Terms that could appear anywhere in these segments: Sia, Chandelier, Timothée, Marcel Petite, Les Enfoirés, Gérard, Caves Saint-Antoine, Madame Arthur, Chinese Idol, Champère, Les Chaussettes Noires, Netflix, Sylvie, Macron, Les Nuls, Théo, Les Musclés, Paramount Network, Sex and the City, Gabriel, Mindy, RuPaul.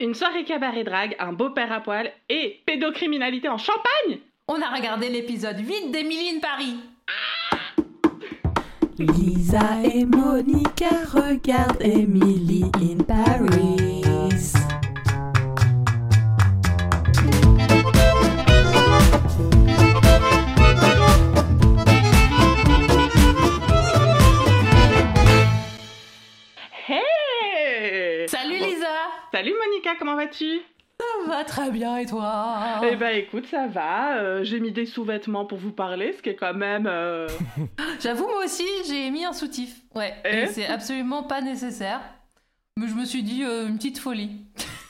Une soirée cabaret drague, un beau-père à poil et pédocriminalité en Champagne. On a regardé l'épisode 8 d'Emily in Paris. Lisa et Monica regardent Emily in Paris. Salut Monica, comment vas-tu? Ça va très bien, et toi? Eh ben écoute, ça va, j'ai mis des sous-vêtements pour vous parler, ce qui est quand même... J'avoue, moi aussi, j'ai mis un soutif, ouais, et c'est absolument pas nécessaire, mais je me suis dit une petite folie.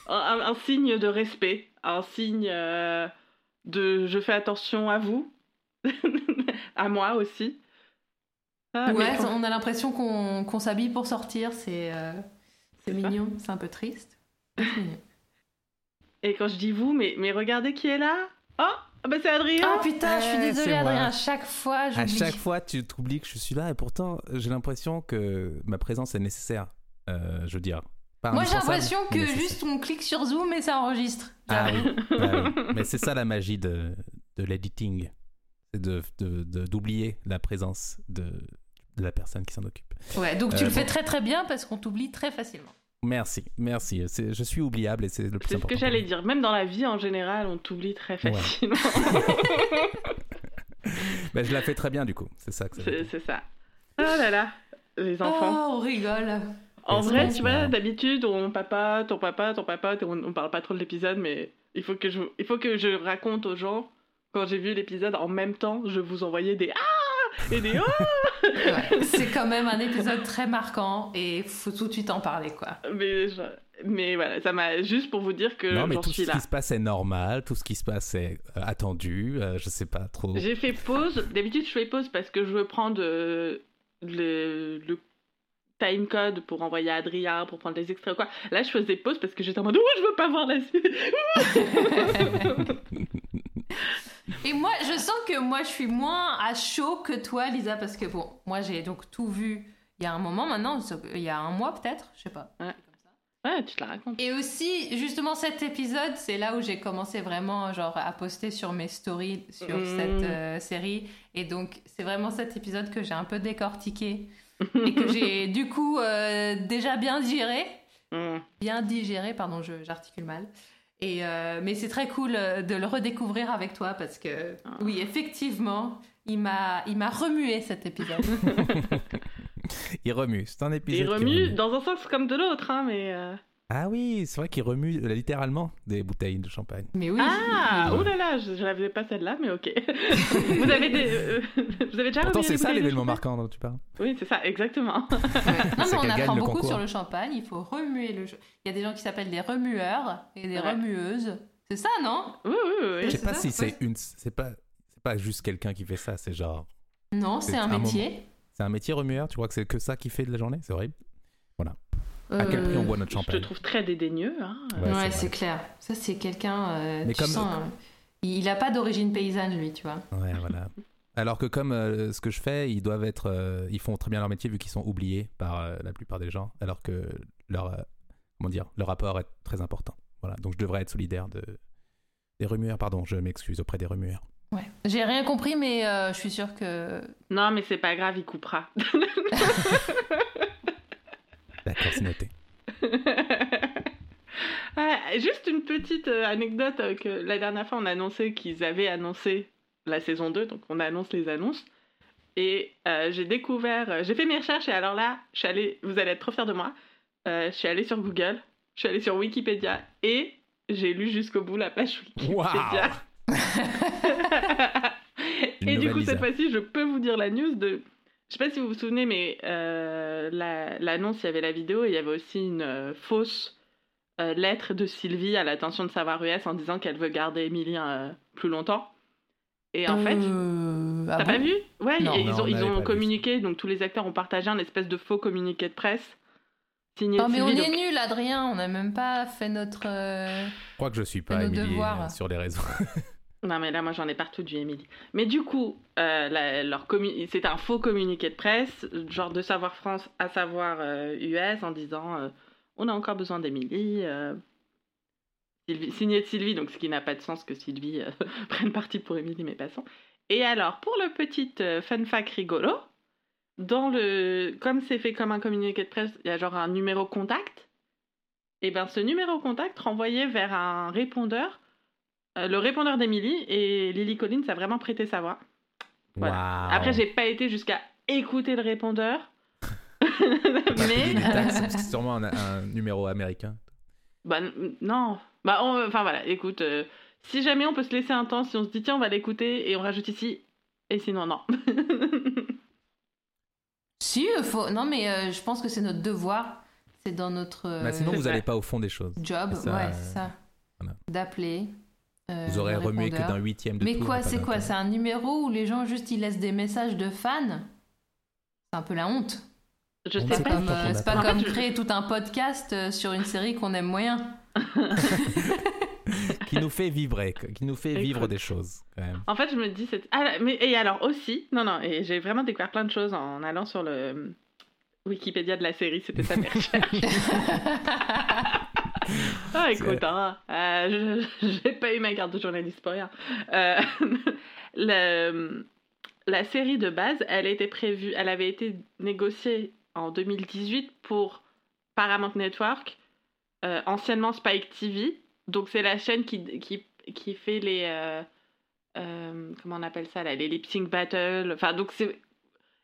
Un signe de respect, un signe de je fais attention à vous, à moi aussi. Ah, ouais, on a l'impression qu'on s'habille pour sortir, c'est mignon, c'est un peu triste. Et quand je dis vous, mais regardez qui est là. Oh, bah c'est Adrien. Oh putain, je suis désolée Adrien, à chaque fois j'oublie. À chaque fois tu t'oublies que je suis là et pourtant j'ai l'impression que ma présence est nécessaire, je veux dire. Moi j'ai l'impression que juste on clique sur Zoom et ça enregistre. Ah oui, bah, oui, mais c'est ça la magie de l'editing, c'est d'oublier la présence de la personne qui s'en occupe. Ouais, donc tu le fais très très bien parce qu'on t'oublie très facilement. Merci. Je suis oubliable et c'est le plus important. C'est ce que j'allais dire. Même dans la vie en général, on t'oublie très facilement. Ouais. Ben, je la fais très bien du coup. C'est ça que ça veut dire. C'est ça. Oh là là, les enfants. Oh, on rigole. En vrai, tu vois, d'habitude, ton papa, on parle pas trop de l'épisode, mais il faut que je raconte aux gens quand j'ai vu l'épisode en même temps, je vous envoyais des ah et des oh. Ouais, c'est quand même un épisode très marquant et faut tout de suite en parler quoi. Mais voilà, ça m'a juste pour vous dire que non mais tout ce qui se passe est normal, tout ce qui se passe est attendu, je sais pas trop. J'ai fait pause, d'habitude je fais pause parce que je veux prendre le time code pour envoyer à Adrien pour prendre les extraits ou quoi. Là je faisais pause parce que j'étais en mode ouh je veux pas voir la suite. Et moi, je sens que moi, je suis moins à chaud que toi, Lisa, parce que bon, moi, j'ai donc tout vu il y a un moment maintenant, il y a un mois peut-être, je sais pas. Ouais, ouais tu te la racontes. Et aussi, justement, cet épisode, c'est là où j'ai commencé vraiment genre, à poster sur mes stories sur cette série. Et donc, c'est vraiment cet épisode que j'ai un peu décortiqué et que j'ai du coup déjà bien digéré. Bien digéré, pardon, j'articule mal. Mais c'est très cool de le redécouvrir avec toi parce que oui, effectivement, il m'a remué cet épisode. Il remue, c'est un épisode. Il remue dans un sens comme de l'autre, hein, mais. Ah oui, c'est vrai qu'il remue littéralement des bouteilles de champagne. Mais oui. Ah, oh là là, je la faisais pas celle-là, mais ok. Vous avez déjà. Attends, c'est ça l'événement marquant dont tu parles. Oui, c'est ça, exactement. Ouais. Non, mais on apprend beaucoup sur le champagne. Il faut remuer le. Il y a des gens qui s'appellent des remueurs et des remueuses. C'est ça, non? Oui. Je sais pas si c'est une. C'est pas juste quelqu'un qui fait ça. C'est genre. Non, c'est un métier. C'est un métier remueur. Tu crois que c'est que ça qui fait de la journée? C'est horrible. Voilà. À quel prix on boit notre champagne? Je te trouve très dédaigneux. Hein. Ouais, c'est clair. Ça, c'est quelqu'un. Mais tu sens, il n'a pas d'origine paysanne, lui, tu vois. Ouais, voilà. Alors que, comme ce que je fais, ils doivent être. Ils font très bien leur métier vu qu'ils sont oubliés par la plupart des gens, alors que leur rapport est très important. Voilà. Donc, je devrais être solidaire des remueurs. Pardon, je m'excuse auprès des remueurs. Ouais. J'ai rien compris, mais je suis sûre que. Non, mais c'est pas grave, il coupera. D'accord, c'est noté. Juste une petite anecdote que la dernière fois on a annoncé qu'ils avaient annoncé la saison 2, donc on annonce les annonces. Et j'ai fait mes recherches et alors là, vous allez être trop fiers de moi. Je suis allée sur Google, je suis allée sur Wikipédia et j'ai lu jusqu'au bout la page Wikipédia. Wow. Et du coup, cette fois-ci, je peux vous dire la news de. Je sais pas si vous vous souvenez, mais l'annonce, il y avait la vidéo et il y avait aussi une fausse lettre de Sylvie à l'attention de Savoir-US en disant qu'elle veut garder Émilie plus longtemps. Et en fait... T'as pas vu? Ouais, non, ils ont communiqué, donc tous les acteurs ont partagé un espèce de faux communiqué de presse. Signé non, mais Sylvie, on est nuls, Adrien, on n'a même pas fait notre Je crois que je suis pas Émilie sur les réseaux. Non, mais là, moi, j'en ai partout du Émilie. Mais du coup, c'est un faux communiqué de presse, genre de Savoir France à Savoir US, en disant on a encore besoin d'Émilie, Sylvie, signé de Sylvie, donc ce qui n'a pas de sens que Sylvie prenne parti pour Émilie, mais passons. Et alors, pour le petit fun fact rigolo, comme c'est fait comme un communiqué de presse, il y a genre un numéro contact. Et bien ce numéro contact renvoyait vers un répondeur, le répondeur d'Émilie, et Lily Collins a vraiment prêté sa voix. Voilà. Wow. Après, j'ai pas été jusqu'à écouter le répondeur. Mais c'est sûrement un numéro américain. Bah non. Bah enfin voilà, écoute, si jamais on peut se laisser un temps, si on se dit tiens on va l'écouter et on rajoute ici, et sinon non. Si, faut... non mais je pense que c'est notre devoir, c'est dans notre... Bah, sinon vous n'allez pas au fond des choses. Job, ça, ouais c'est ça, voilà. D'appeler. Vous aurez remué que d'un 8e de tour. Mais quoi, c'est quoi, c'est un numéro où les gens juste ils laissent des messages de fans? C'est un peu la honte. Je sais pas. C'est pas comme créer tout un podcast sur une série qu'on aime moyen. Qui nous fait vibrer, qui nous fait vivre des choses quand même. En fait, je me dis et alors aussi, non, et j'ai vraiment découvert plein de choses en allant sur le Wikipédia de la série, c'était ça mes recherches. Ah écoute, hein, j'ai pas eu ma carte de journaliste pour rien. La série de base, elle avait été négociée en 2018 pour Paramount Network, anciennement Spike TV. Donc c'est la chaîne qui fait les comment on appelle ça là, les lip sync battles. Enfin donc c'est,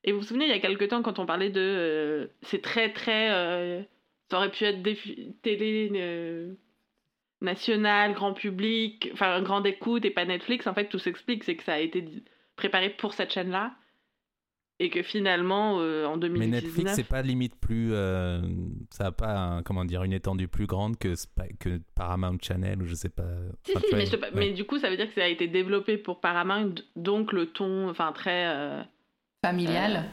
et vous vous souvenez il y a quelque temps quand on parlait de c'est très très ça aurait pu être des télé nationale, grand public, enfin grande écoute et pas Netflix. En fait tout s'explique, c'est que ça a été préparé pour cette chaîne là et que finalement en 2019. Mais Netflix c'est pas limite plus ça a pas un, comment dire, une étendue plus grande que Paramount Channel ou je sais pas. Si enfin, si mais, ouais. Mais du coup ça veut dire que ça a été développé pour Paramount, donc le ton enfin très familial.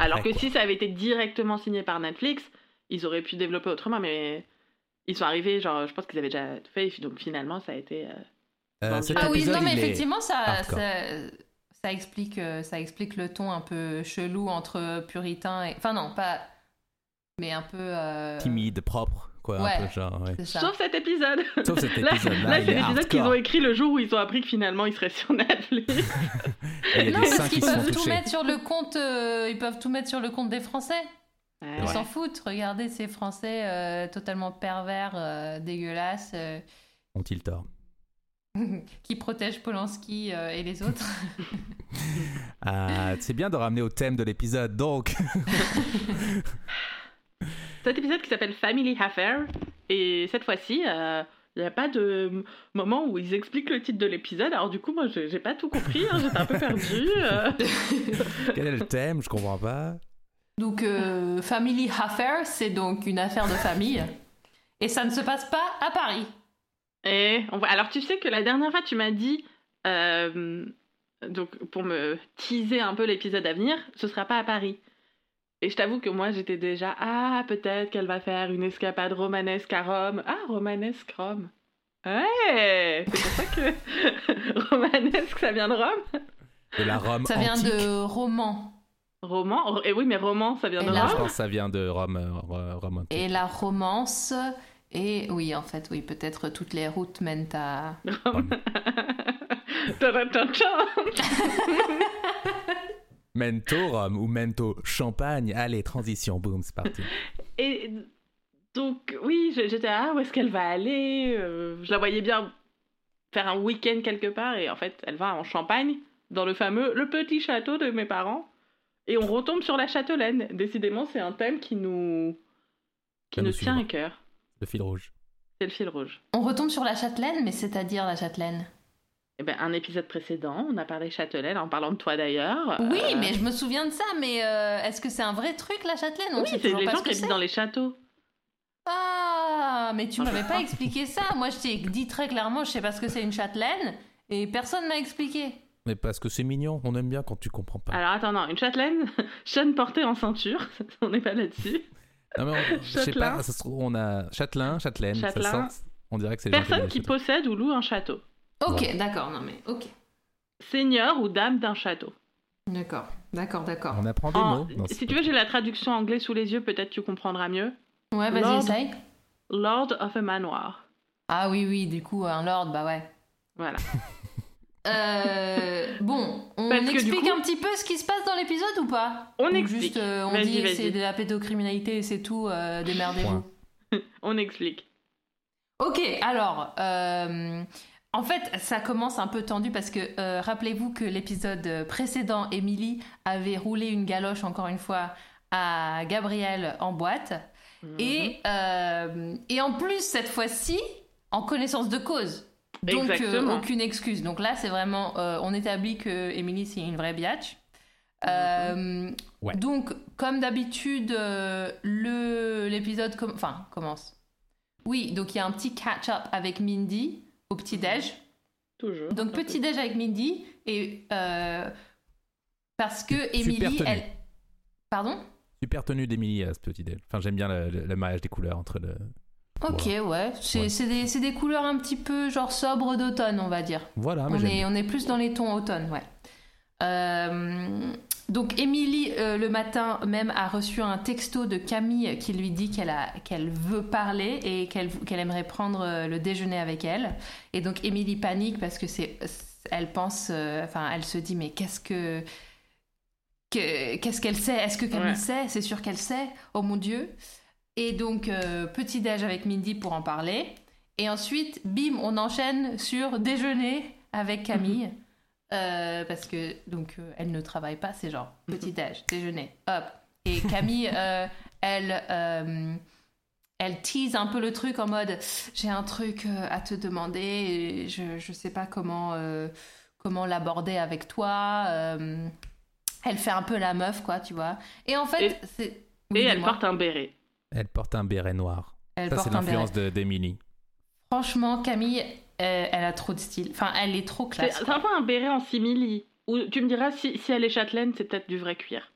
Alors, que si ça avait été directement signé par Netflix, ils auraient pu développer autrement, mais ils sont arrivés, genre, je pense qu'ils avaient déjà tout fait, donc finalement, ça a été... Ah oui, non, mais effectivement, ça explique le ton un peu chelou entre puritain et... Enfin non, pas... Mais un peu... Timide, propre, quoi, ouais, un peu genre... Ouais. Sauf cet épisode. Là c'est l'épisode qu'ils ont écrit le jour où ils ont appris que finalement, ils seraient sur Netflix. Non, parce qu'ils peuvent tout mettre sur le compte... ils peuvent tout mettre sur le compte des Français. On s'en fout, regardez ces Français totalement pervers, dégueulasses. Ont-ils tort? Qui protègent Polanski et les autres. C'est bien de ramener au thème de l'épisode, donc. Cet épisode qui s'appelle Family Affair, et cette fois-ci, il n'y a pas de moment où ils expliquent le titre de l'épisode. Alors du coup, moi, je n'ai pas tout compris, hein, j'étais un peu perdue. Quel est le thème? Je ne comprends pas. Donc, Family Affair, c'est donc une affaire de famille. Et ça ne se passe pas à Paris. Et alors, tu sais que la dernière fois, tu m'as dit, donc pour me teaser un peu l'épisode à venir, ce ne sera pas à Paris. Et je t'avoue que moi, j'étais déjà, peut-être qu'elle va faire une escapade romanesque à Rome. Romanesque Rome. Ouais, c'est pour ça que romanesque, ça vient de Rome. De la Rome ça antique. Vient de roman. Roman, et oui, mais roman, ça vient de Rome. Je pense que ça vient de Rome. Et la romance, et oui, en fait, oui, peut-être toutes les routes mènent à Rome. Mento Rome ou Mento Champagne. Allez, transition, boum, c'est parti. Et donc, oui, j'étais où est-ce qu'elle va aller? Je la voyais bien faire un week-end quelque part, et en fait, elle va en Champagne, dans le petit château de mes parents. Et on retombe sur la châtelaine. Décidément, c'est un thème qui nous tient à cœur. Le fil rouge. C'est le fil rouge. On retombe sur la châtelaine, mais c'est-à-dire la châtelaine? Eh ben, un épisode précédent, on a parlé châtelaine en parlant de toi d'ailleurs. Oui, mais je me souviens de ça. Mais est-ce que c'est un vrai truc la châtelaine? Oui, c'est les gens qui habitent dans les châteaux. Ah, mais tu m'avais pas expliqué ça. Moi, je t'ai dit très clairement, je sais pas ce que c'est une châtelaine, et personne m'a expliqué. Mais parce que c'est mignon, on aime bien quand tu comprends pas. Alors attends, une châtelaine, chaîne portée en ceinture, on n'est pas là-dessus. Non mais je sais pas, ça se trouve on a châtelaine. Ça sent, on dirait que c'est personne qui possède ou loue un château. Ok, ouais. D'accord, non mais ok. Seigneur ou dame d'un château. D'accord. On apprend des mots. Non, si tu veux, j'ai la traduction anglaise sous les yeux, peut-être tu comprendras mieux. Ouais, vas-y, essaye. Lord of a manoir. Ah oui, du coup, un lord, bah ouais. Voilà. Bon, on explique un petit peu ce qui se passe dans l'épisode ou pas? On explique. Juste, on dit que c'est de la pédocriminalité et c'est tout, démerdez-vous. Ouais. On explique. Ok, alors, en fait, ça commence un peu tendu parce que rappelez-vous que l'épisode précédent, Emily avait roulé une galoche, encore une fois, à Gabriel en boîte. Mmh. Et en plus, cette fois-ci, en connaissance de cause. Donc, aucune excuse. Donc là, c'est vraiment... on établit que Emily, c'est une vraie biatch. Ouais. Donc, comme d'habitude, l'épisode commence. Oui, donc il y a un petit catch-up avec Mindy au petit-déj. Toujours. Donc, petit-déj avec Mindy. Et parce que Emily... Elle... Pardon ? Super tenue d'Emily à ce petit-déj. Enfin, j'aime bien le mariage des couleurs entre le... Ok, voilà. Ouais. C'est des couleurs un petit peu genre sobres d'automne, on va dire. Voilà, mais on est plus dans les tons automne, ouais. Donc, Emily, le matin même, a reçu un texto de Camille qui lui dit qu'elle veut parler et qu'elle aimerait prendre le déjeuner avec elle. Et donc, Emily panique parce que elle pense... Enfin, elle se dit, mais qu'est-ce qu'elle sait ? Est-ce que Camille sait ? C'est sûr qu'elle sait ? Oh mon Dieu ! Et donc, petit déj avec Mindy pour en parler. Et ensuite, bim, on enchaîne sur déjeuner avec Camille. Parce que, donc, elle ne travaille pas, c'est genre petit déj, déjeuner, hop. Et Camille, elle tease un peu le truc en mode « J'ai un truc à te demander, et je sais pas comment l'aborder avec toi. » Elle fait un peu la meuf, quoi, tu vois. Et en fait, oui, elle porte un béret. Elle porte un béret noir. Ça, c'est l'influence d'Emily. Franchement, Camille, elle a trop de style. Enfin, elle est trop classe. C'est un peu un béret en simili. Ou tu me diras, si elle est châtelaine, c'est peut-être du vrai cuir.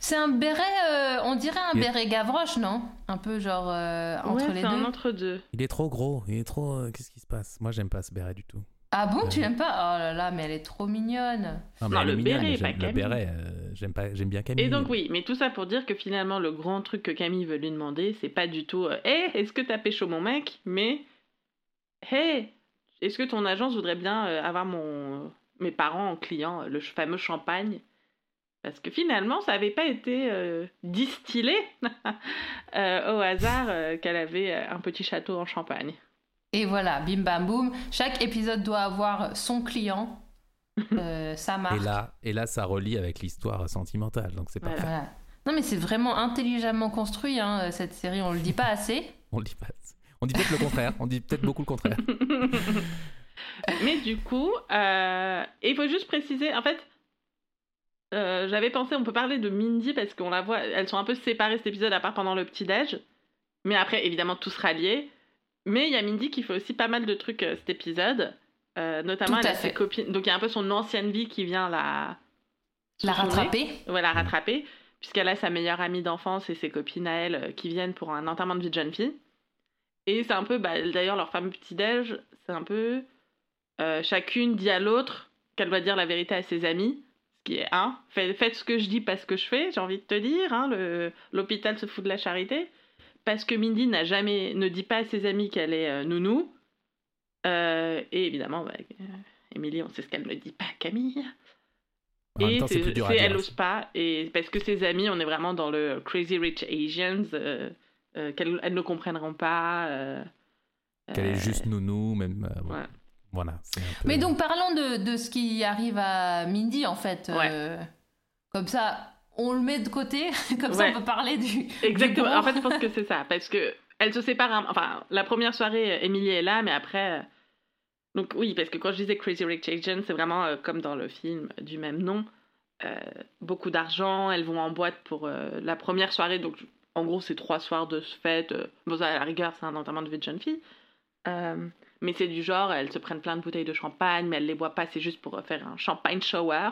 C'est un béret, on dirait un béret Gavroche, non ? Un peu genre entre les deux. Ouais, c'est un entre-deux. Il est trop gros. Il est trop... Qu'est-ce qui se passe ? Moi, j'aime pas ce béret du tout. Ah bon, tu l'aimes pas ? Oh là là, mais elle est trop mignonne. Non, le béret, pas Camille. Le béret, j'aime bien Camille. Et donc oui, mais tout ça pour dire que finalement, le grand truc que Camille veut lui demander, c'est pas du tout « Hey, est-ce que t'as pécho mon mec ?» Mais « Hey, est-ce que ton agence voudrait bien avoir mes parents en client, le fameux champagne ?» Parce que finalement, ça n'avait pas été distillé au hasard qu'elle avait un petit château en Champagne. Et voilà, bim bam boum, chaque épisode doit avoir son client, sa marque. Et là, ça relie avec l'histoire sentimentale, donc c'est parfait. Voilà. Non mais c'est vraiment intelligemment construit, hein, cette série, on le dit pas assez. On le dit pas assez. On dit peut-être le contraire, on dit peut-être beaucoup le contraire. Mais du coup, il faut juste préciser, en fait, j'avais pensé, on peut parler de Mindy parce qu'on la voit, elles sont un peu séparées cet épisode à part pendant le petit-déj, mais après évidemment tout sera lié. Mais il y a Mindy qui fait aussi pas mal de trucs cet épisode, notamment elle a ses copines. Donc il y a un peu son ancienne vie qui vient la rattraper. Ouais, la rattraper, puisqu'elle a sa meilleure amie d'enfance et ses copines à elle qui viennent pour un enterrement de vie de jeune fille. Et c'est un peu, d'ailleurs leur fameux petit-déj, c'est un peu chacune dit à l'autre qu'elle doit dire la vérité à ses amis, ce qui est faites ce que je dis, pas ce que je fais. J'ai envie de te dire, l'hôpital se fout de la charité. Parce que Mindy ne dit pas à ses amis qu'elle est nounou. Et évidemment, Emily, on sait ce qu'elle ne dit pas à Camille. En même temps, c'est plus dur à dire. Elle n'ose pas. Et parce que ses amis, on est vraiment dans le Crazy Rich Asians, qu'elles ne comprendront pas. Qu'elle est juste nounou, même. Ouais. Voilà. C'est un peu... Mais donc, parlons de ce qui arrive à Mindy, en fait. Ouais. Comme ça. On le met de côté, comme ça on peut parler du... Exactement, en fait je pense que c'est ça, parce qu'elle se sépare, enfin la première soirée, Emily est là, mais après... Donc oui, parce que quand je disais Crazy Rich Asians, c'est vraiment comme dans le film du même nom, beaucoup d'argent, elles vont en boîte pour la première soirée, donc en gros c'est 3 soirs de fête, bon ça à la rigueur c'est un enterrement de vie de jeune fille, mais c'est du genre, elles se prennent plein de bouteilles de champagne, mais elles les boivent pas, c'est juste pour faire un champagne shower...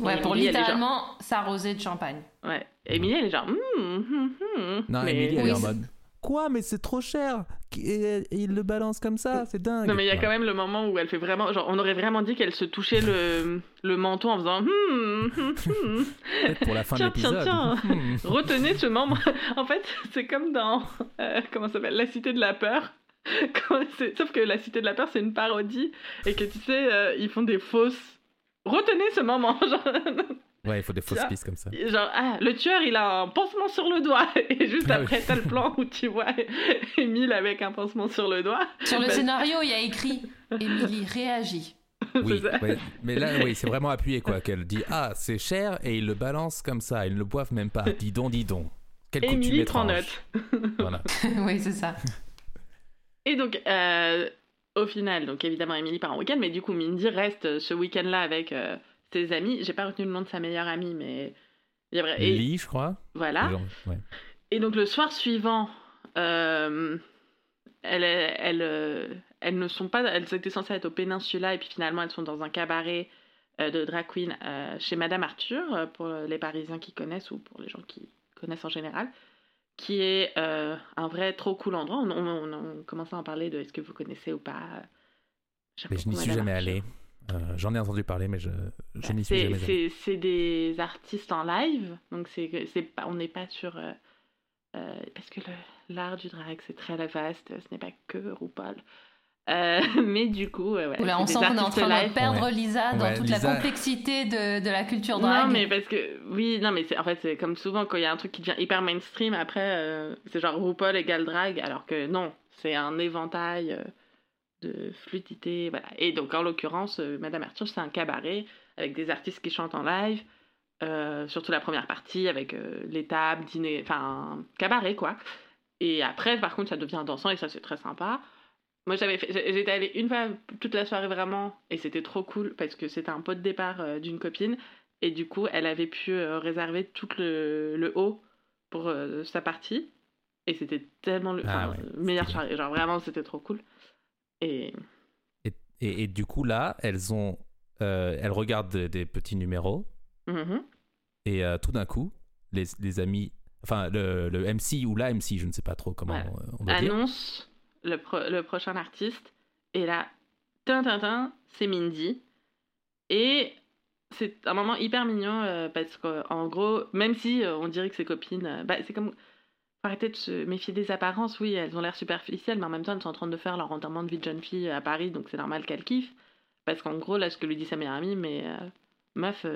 Ouais, pour littéralement s'arroser de champagne. Ouais. Émilie, elle est genre... Non, mais... Émilie, elle est en mode... Quoi ? Mais c'est trop cher ! Il le balance comme ça, c'est dingue ! Non, mais il y a quand même le moment où elle fait vraiment... Genre, on aurait vraiment dit qu'elle se touchait le menton en faisant... Pour la fin de l'épisode. Tiens. Retenez ce membre. En fait, c'est comme dans... comment ça s'appelle ? La Cité de la Peur. Sauf que la Cité de la Peur, c'est une parodie et que tu sais, ils font des fausses. Retenez ce moment. Genre... Ouais, il faut des fausses pistes comme ça. Genre, ah, le tueur, il a un pansement sur le doigt. Et juste après, t'as le plan où tu vois Émile avec un pansement sur le doigt. Sur le scénario, il y a écrit Émilie réagit. Oui, ouais. Mais là, oui, c'est vraiment appuyé, quoi. Qu'elle dit, ah, c'est cher, et ils le balancent comme ça. Ils ne le boivent même pas. Dis donc, dis donc. Quel Émilie prend note. Voilà. Oui, c'est ça. Et donc, au final, donc évidemment, Émilie part en week-end, mais du coup, Mindy reste ce week-end-là avec ses amis. J'ai pas retenu le nom de sa meilleure amie, mais... Lily, je crois. Voilà. Genre, ouais. Et donc, le soir suivant, elles ne sont pas... Elles étaient censées être au Peninsula, et puis finalement, elles sont dans un cabaret de drag queen chez Madame Arthur, pour les Parisiens qui connaissent, ou pour les gens qui connaissent en général, qui est un vrai trop cool endroit. On commençait à en parler de est-ce que vous connaissez ou pas. Mais je n'y suis jamais allée. J'en ai entendu parler, mais je n'y suis jamais allée. C'est des artistes en live, donc on n'est pas sur... parce que l'art du drag, c'est très vaste, ce n'est pas que RuPaul. Mais du coup... voilà, là, on sent qu'on est en train de perdre Lisa dans toute la complexité de la culture drag. Non, mais parce que... Oui, non, mais en fait, c'est comme souvent, quand il y a un truc qui devient hyper mainstream, après, c'est genre RuPaul égale drag, alors que non, c'est un éventail de fluidité, voilà. Et donc, en l'occurrence, Madame Arthur, c'est un cabaret avec des artistes qui chantent en live, surtout la première partie, avec les tables, dîner... Enfin, cabaret, quoi. Et après, par contre, ça devient dansant, et ça, c'est très sympa. Moi, j'étais allée une fois toute la soirée vraiment, et c'était trop cool parce que c'était un pot de départ d'une copine, et du coup, elle avait pu réserver tout le haut pour sa partie, et c'était tellement meilleure soirée. Genre vraiment, c'était trop cool. Et du coup, là, elles regardent des petits numéros, et tout d'un coup, les amis, enfin le MC ou la MC, je ne sais pas trop comment on va dire. Annonce. Le prochain artiste, et là, c'est Mindy, et c'est un moment hyper mignon parce qu'en gros, même si on dirait que ses copines, c'est comme, faut arrêter de se méfier des apparences, oui, elles ont l'air superficielles, mais en même temps, elles sont en train de faire leur enterrement de vie de jeune fille à Paris, donc c'est normal qu'elles kiffent, parce qu'en gros, là, ce que lui dit sa meilleure amie, mais meuf,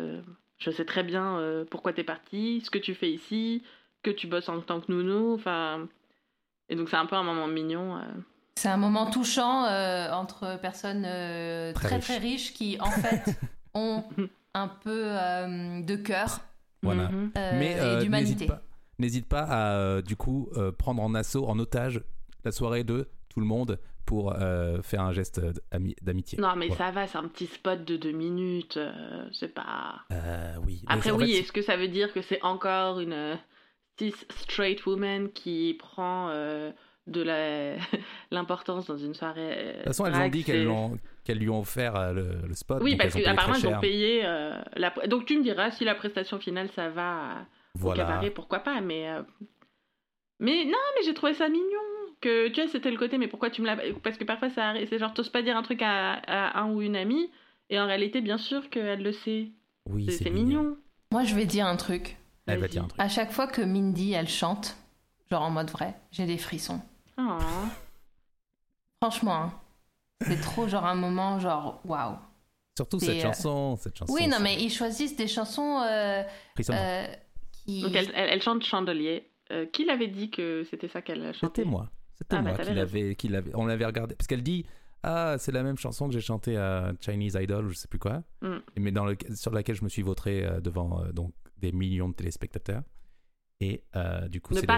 je sais très bien pourquoi t'es partie, ce que tu fais ici, que tu bosses en tant que nounou, enfin... Et donc, c'est un peu un moment mignon. C'est un moment touchant entre personnes très, très riches qui, en fait, ont un peu de cœur mais, et d'humanité. N'hésite pas à, du coup, prendre en otage la soirée de tout le monde pour faire un geste d'amitié. Non, mais ça va, c'est un petit spot de 2 minutes. Je sais pas. Oui. Après, oui, est-ce que ça veut dire que c'est encore une... This straight woman qui prend de l'importance dans une soirée. De toute façon, elles ont dit qu'elles lui ont offert le spot. Oui, parce qu'apparemment, elles ont payé. Donc, tu me diras si la prestation finale, ça va au cabaret, pourquoi pas. Mais non, mais j'ai trouvé ça mignon. Que, tu vois, c'était le côté, mais pourquoi tu me l'as. Parce que parfois, ça arrive. C'est genre, t'oses pas dire un truc à un ou une amie. Et en réalité, bien sûr qu'elle le sait. Oui, c'est mignon. Moi, je vais dire un truc. Elle va dire un truc. À chaque fois que Mindy, elle chante, genre en mode vrai, j'ai des frissons. Oh. Franchement, hein, c'est trop genre un moment genre waouh. Surtout cette chanson. Oui, non, mais ils choisissent des chansons qui... Donc elle chante Chandelier. Qui l'avait dit que c'était ça qu'elle chantait ? C'était moi qui l'avais. On l'avait regardé parce qu'elle dit ah c'est la même chanson que j'ai chantée à Chinese Idol ou je sais plus quoi, mais sur laquelle je me suis vautrée devant donc. Des millions de téléspectateurs et du coup sur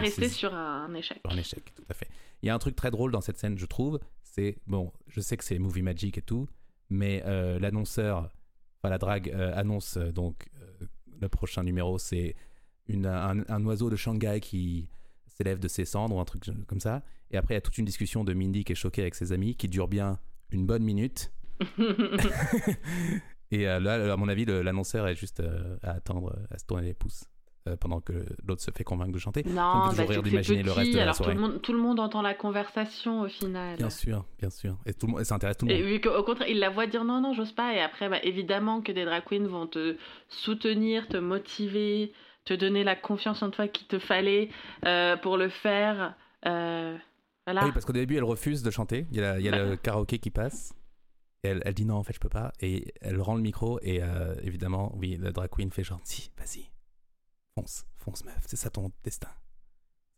un échec. Sur un échec, tout à fait. Il y a un truc très drôle dans cette scène, je trouve. C'est bon, je sais que c'est movie magic et tout, mais l'annonceur, enfin la drague annonce donc le prochain numéro, c'est un oiseau de Shanghai qui s'élève de ses cendres ou un truc comme ça. Et après il y a toute une discussion de Mindy qui est choquée avec ses amis qui dure bien une bonne minute. Et là, à mon avis, l'annonceur est juste à attendre, à se tourner les pouces pendant que l'autre se fait convaincre de chanter. Non, parce que c'est petit, alors tout le monde entend la conversation au final. Bien sûr. Et ça intéresse tout le monde. Et vu qu'au contraire, il la voit dire non, j'ose pas. Et après, évidemment que des drag queens vont te soutenir, te motiver, te donner la confiance en toi qu'il te fallait pour le faire. Voilà. Oui, parce qu'au début, elle refuse de chanter. Il y a le karaoké qui passe. Et elle dit non, en fait, je peux pas. Et elle rend le micro. Et évidemment, oui, la drag queen fait genre, si, vas-y, fonce, meuf, c'est ça ton destin.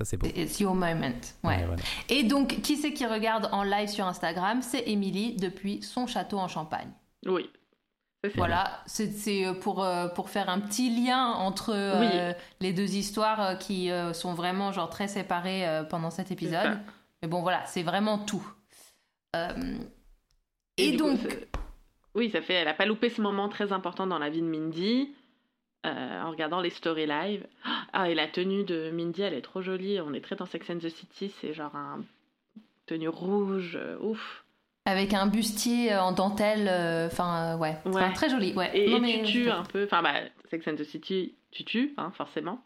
Ça, c'est beau. It's your moment. Ouais. Voilà. Et donc, qui c'est qui regarde en live sur Instagram ? C'est Émilie depuis son château en Champagne. Oui. Voilà, c'est pour faire un petit lien entre les deux histoires qui sont vraiment genre très séparées pendant cet épisode. Mais bon, voilà, c'est vraiment tout. Et donc... Coup, ça fait... Elle a pas loupé ce moment très important dans la vie de Mindy en regardant les stories live. Ah, et la tenue de Mindy, elle est trop jolie. On est très dans Sex and the City. C'est genre un tenue rouge, ouf. Avec un bustier en dentelle, enfin, très joli. Ouais. Et tutu un peu, enfin, bah, Sex and the City, tutu, hein, forcément.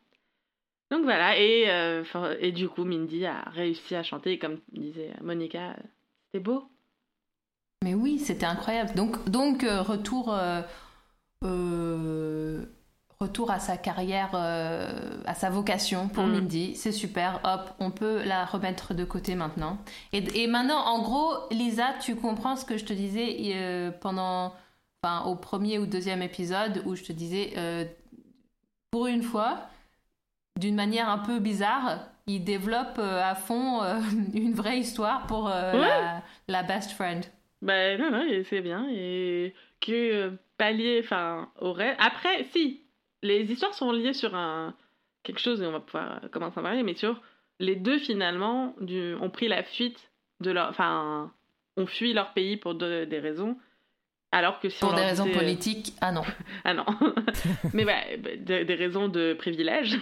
Donc voilà, et du coup, Mindy a réussi à chanter, et comme disait Monica, c'était beau. Mais oui, c'était incroyable. Donc retour à sa carrière, à sa vocation pour Mindy, c'est super, hop, on peut la remettre de côté maintenant. Et maintenant, en gros, Lisa, tu comprends ce que je te disais au premier ou deuxième épisode, où je te disais, pour une fois, d'une manière un peu bizarre, il développe à fond une vraie histoire pour la best friend. Ben non, c'est bien, et que pallier, au reste. Après, si les histoires sont liées sur quelque chose, et on va pouvoir commencer à parler, mais sur les deux, finalement, ont pris la fuite de leur... Enfin, ont fui leur pays pour des raisons, alors que si pour on des raisons disait... politiques, ah non. Ah non. Mais des raisons de privilège.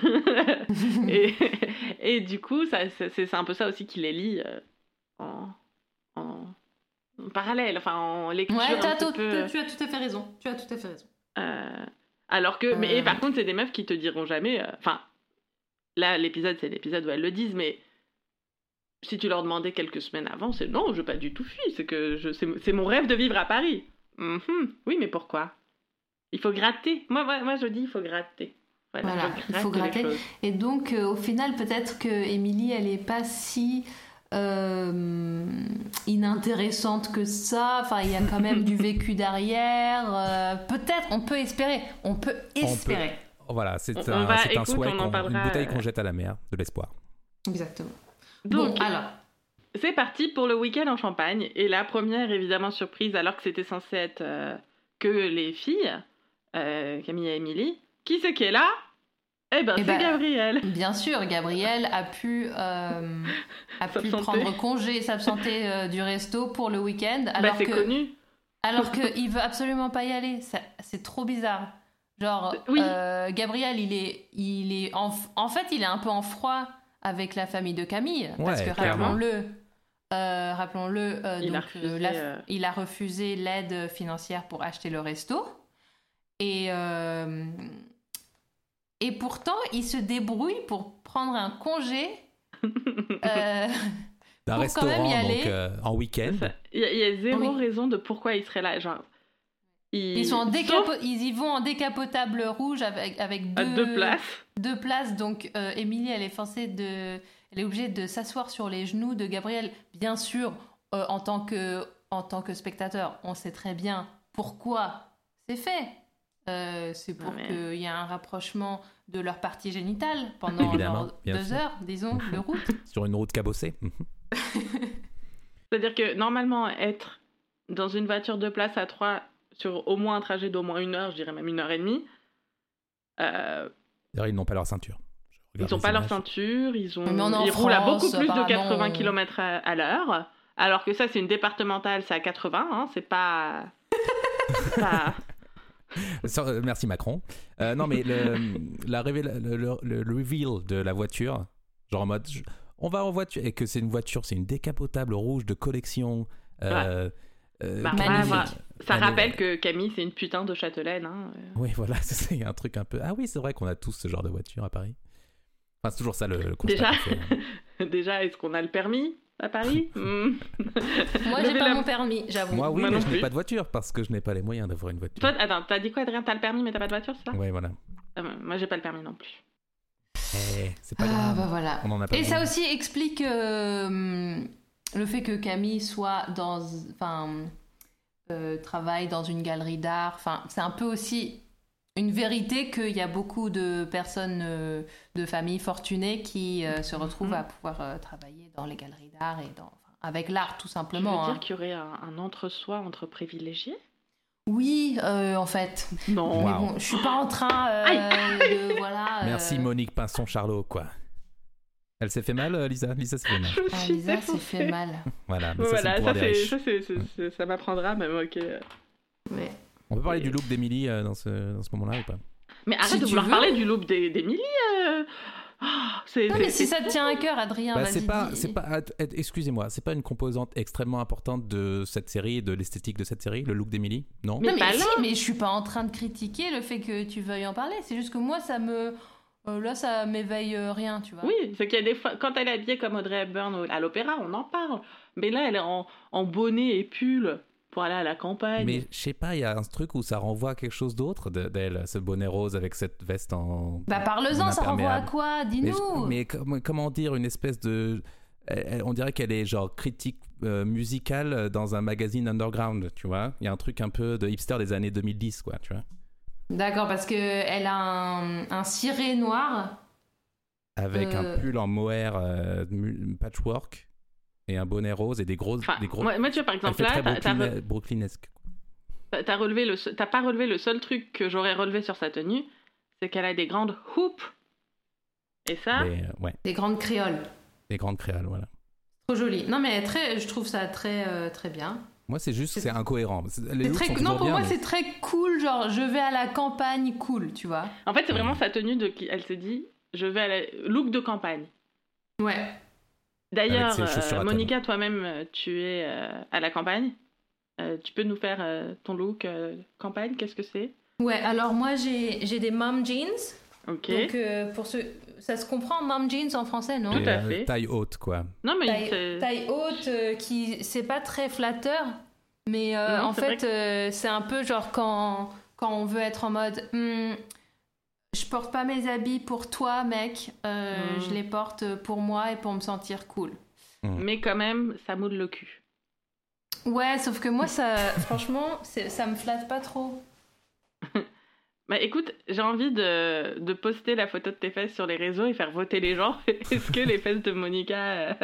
et du coup, c'est un peu ça aussi qui les lie en parallèle, en lecture un petit peu... Tu as tout à fait raison. Alors que... Mais, et par contre, c'est des meufs qui te diront jamais... là, l'épisode, c'est l'épisode où elles le disent, mais si tu leur demandais quelques semaines avant, c'est non, je n'ai pas du tout fui, c'est mon rêve de vivre à Paris. Mm-hmm. Oui, mais pourquoi ? Il faut gratter. Moi, je dis, il faut gratter. Voilà, il faut gratter. Et donc, au final, peut-être que Émilie, elle n'est pas si... inintéressante que ça, il y a quand même du vécu derrière, peut-être on peut espérer. Voilà, c'est un souhait, une bouteille qu'on jette à la mer, de l'espoir. Exactement. Donc, bon, alors c'est parti pour le week-end en Champagne, et la première évidemment surprise, alors que c'était censé être que les filles, Camille et Émilie, qui c'est qui est là? Eh ben, Gabriel. Bien sûr, Gabriel a pu, prendre congé, s'absenter du resto pour le week-end. C'est connu. Alors qu'il veut absolument pas y aller. Ça, c'est trop bizarre. Genre, Gabriel, il est en fait, il est un peu en froid avec la famille de Camille. Ouais, parce que rappelons-le, il a refusé l'aide financière pour acheter le resto. Et pourtant, il se débrouille pour prendre un congé d'un restaurant, quand même y aller. Donc en week-end. Il y a zéro raison de pourquoi il serait là. Genre, ils y vont en décapotable rouge avec deux places. Donc, Émilie, elle est obligée de s'asseoir sur les genoux de Gabriel. Bien sûr, en tant que spectateur, on sait très bien pourquoi c'est fait. C'est pour qu'il y ait un rapprochement de leur partie génitale pendant deux heures, disons, de route. Sur une route cabossée. C'est-à-dire que normalement, être dans une voiture de place à 3 sur au moins un trajet d'au moins 1 heure, je dirais même 1h30. D'ailleurs, ils n'ont pas leur ceinture. Ils roulent à beaucoup plus de 80 km à l'heure. Alors que ça, c'est une départementale, c'est à 80. Hein, c'est pas... Merci Macron. Non mais le reveal de la voiture, genre en mode on va en voiture, et que c'est une voiture, c'est une décapotable rouge de collection. Ça rappelle que Camille, c'est une putain de châtelaine. Hein. Oui voilà, c'est un truc un peu. Ah oui, c'est vrai qu'on a tous ce genre de voiture à Paris. Enfin c'est toujours ça le constat. Déjà, est-ce qu'on a le permis à Paris? Moi, j'ai pas mon permis, j'avoue. Moi, oui, mais je n'ai pas de voiture parce que je n'ai pas les moyens d'avoir une voiture. Toi, attends, t'as dit quoi, Adrien? T'as le permis, mais t'as pas de voiture, c'est ça? Oui, voilà. Moi, j'ai pas le permis non plus. Hey, c'est pas grave. Bah voilà. On en a pas. Et ça aussi explique le fait que Camille soit dans, travaille dans une galerie d'art. Enfin, c'est un peu aussi une vérité qu'il y a beaucoup de personnes de familles fortunées qui se retrouvent à pouvoir travailler dans les galeries d'art et avec l'art tout simplement. Tu veux dire qu'il y aurait un entre-soi entre privilégiés? Oui, en fait. Non. Mais bon, je suis pas en train de voilà. Merci Monique Pinson-Charlot, quoi. Elle s'est fait mal, Lisa. Lisa s'est fait mal. Lisa s'est fait mal. Voilà. Mais voilà, ça ça m'apprendra même. Ok. Ouais. On peut parler du look d'Emily dans ce moment-là ou pas? Mais arrête de vouloir parler du look d'Emily. Mais si ça te tient à cœur, Adrien, vas-y. Excusez-moi, c'est pas une composante extrêmement importante de cette série et de l'esthétique de cette série, le look d'Emily? Non. Mais je suis pas en train de critiquer le fait que tu veuilles en parler. C'est juste que moi, ça m'éveille rien, tu vois. Oui, c'est qu'il y a des fois, quand elle est habillée comme Audrey Hepburn à l'opéra, on en parle. Mais là, elle est en bonnet et pull pour aller à la campagne. Mais je sais pas, il y a un truc où ça renvoie à quelque chose d'autre d'elle, ce bonnet rose avec cette veste en... Bah parle-en, ça renvoie à quoi? Dis-nous. Mais comment dire, une espèce de... On dirait qu'elle est genre critique musicale dans un magazine underground, tu vois. Il y a un truc un peu de hipster des années 2010, quoi, tu vois. D'accord, parce qu'elle a un ciré noir. Avec un pull en mohair patchwork. Et un bonnet rose et des gros... Moi, tu vois, par exemple, là... Très brooklynesque. T'as pas relevé le seul truc que j'aurais relevé sur sa tenue, c'est qu'elle a des grandes hoops. Et ça... Des grandes créoles. Des grandes créoles, voilà. Trop joli. Non, mais je trouve ça très, très bien. Moi, c'est juste que c'est incohérent. C'est très cool, genre, je vais à la campagne, cool, tu vois. En fait, c'est vraiment sa tenue elle s'est dit, je vais à la... Look de campagne. Ouais. D'ailleurs, Monica, toi-même, tu es à la campagne. Tu peux nous faire ton look campagne, qu'est-ce que c'est? Ouais, alors moi, j'ai des mom jeans. Ok. Donc, ça se comprend, mom jeans en français, non? Tout à fait. Taille haute, quoi. Non, mais taille haute, c'est pas très flatteur, mais non, en fait, c'est un peu genre quand on veut être en mode... Je porte pas mes habits pour toi, mec. Je les porte pour moi et pour me sentir cool. Mais quand même, ça mouille le cul. Ouais, sauf que moi, ça, franchement, ça me flatte pas trop. Bah écoute, j'ai envie de poster la photo de tes fesses sur les réseaux et faire voter les gens. Est-ce que les fesses de Monica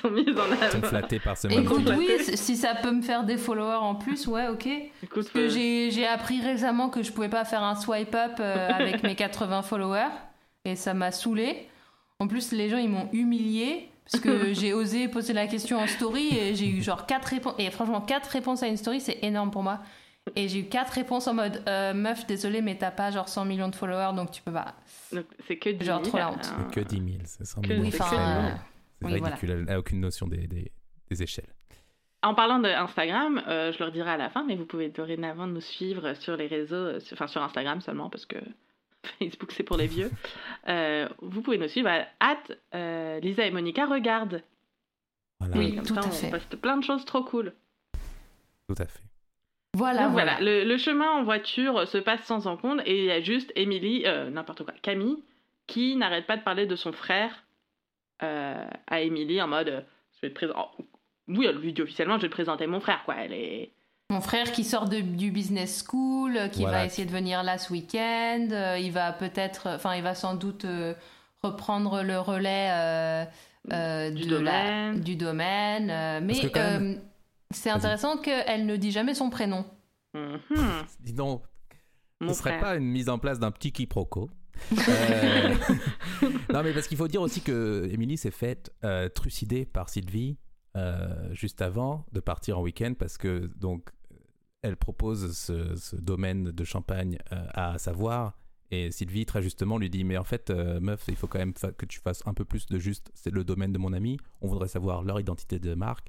sont mises en avant? Sont flattées par ce moment. Écoute, oui, si ça peut me faire des followers en plus, ouais, ok. Écoute, parce que j'ai appris récemment que je pouvais pas faire un swipe up avec mes 80 followers et ça m'a saoulée. En plus, les gens, ils m'ont humiliée parce que j'ai osé poser la question en story et j'ai eu genre 4 réponses. Et franchement, 4 réponses à une story, c'est énorme pour moi. Et j'ai eu 4 réponses en mode meuf, désolée, mais t'as pas genre 100 millions de followers, donc tu peux pas. Donc, c'est que 10 000. Genre trop la honte. C'est que 10 000, c'est 100 millions. Oui, c'est ridicule, voilà. Elle n'a aucune notion des échelles. En parlant d'Instagram, je leur dirai à la fin, mais vous pouvez dorénavant nous suivre sur les réseaux, sur Instagram seulement, parce que Facebook c'est pour les vieux. Vous pouvez nous suivre à Lisa et Monica Regarde. Voilà. Oui, comme tout ça, à fait. On poste plein de choses trop cool. Tout à fait. Voilà, donc, voilà. Le chemin en voiture se passe sans encombre et il y a juste Camille qui n'arrête pas de parler de son frère à Emily en mode je vais te présenter. Oh, oui, elle lui dit officiellement je vais te présenter mon frère, quoi. Mon frère qui sort du business school, qui va essayer de venir là ce week-end, il va sans doute reprendre le relais du domaine, mais c'est intéressant qu'elle ne dit jamais son prénom. Dis donc, ce serait pas une mise en place d'un petit quiproquo? Non, mais parce qu'il faut dire aussi que Emily s'est faite trucider par Sylvie juste avant de partir en week-end parce que donc elle propose ce domaine de champagne à Savoir. Et Sylvie, très justement, lui dit « Mais en fait, meuf, il faut quand même que tu fasses un peu plus de juste. C'est le domaine de mon ami. On voudrait savoir leur identité de marque. »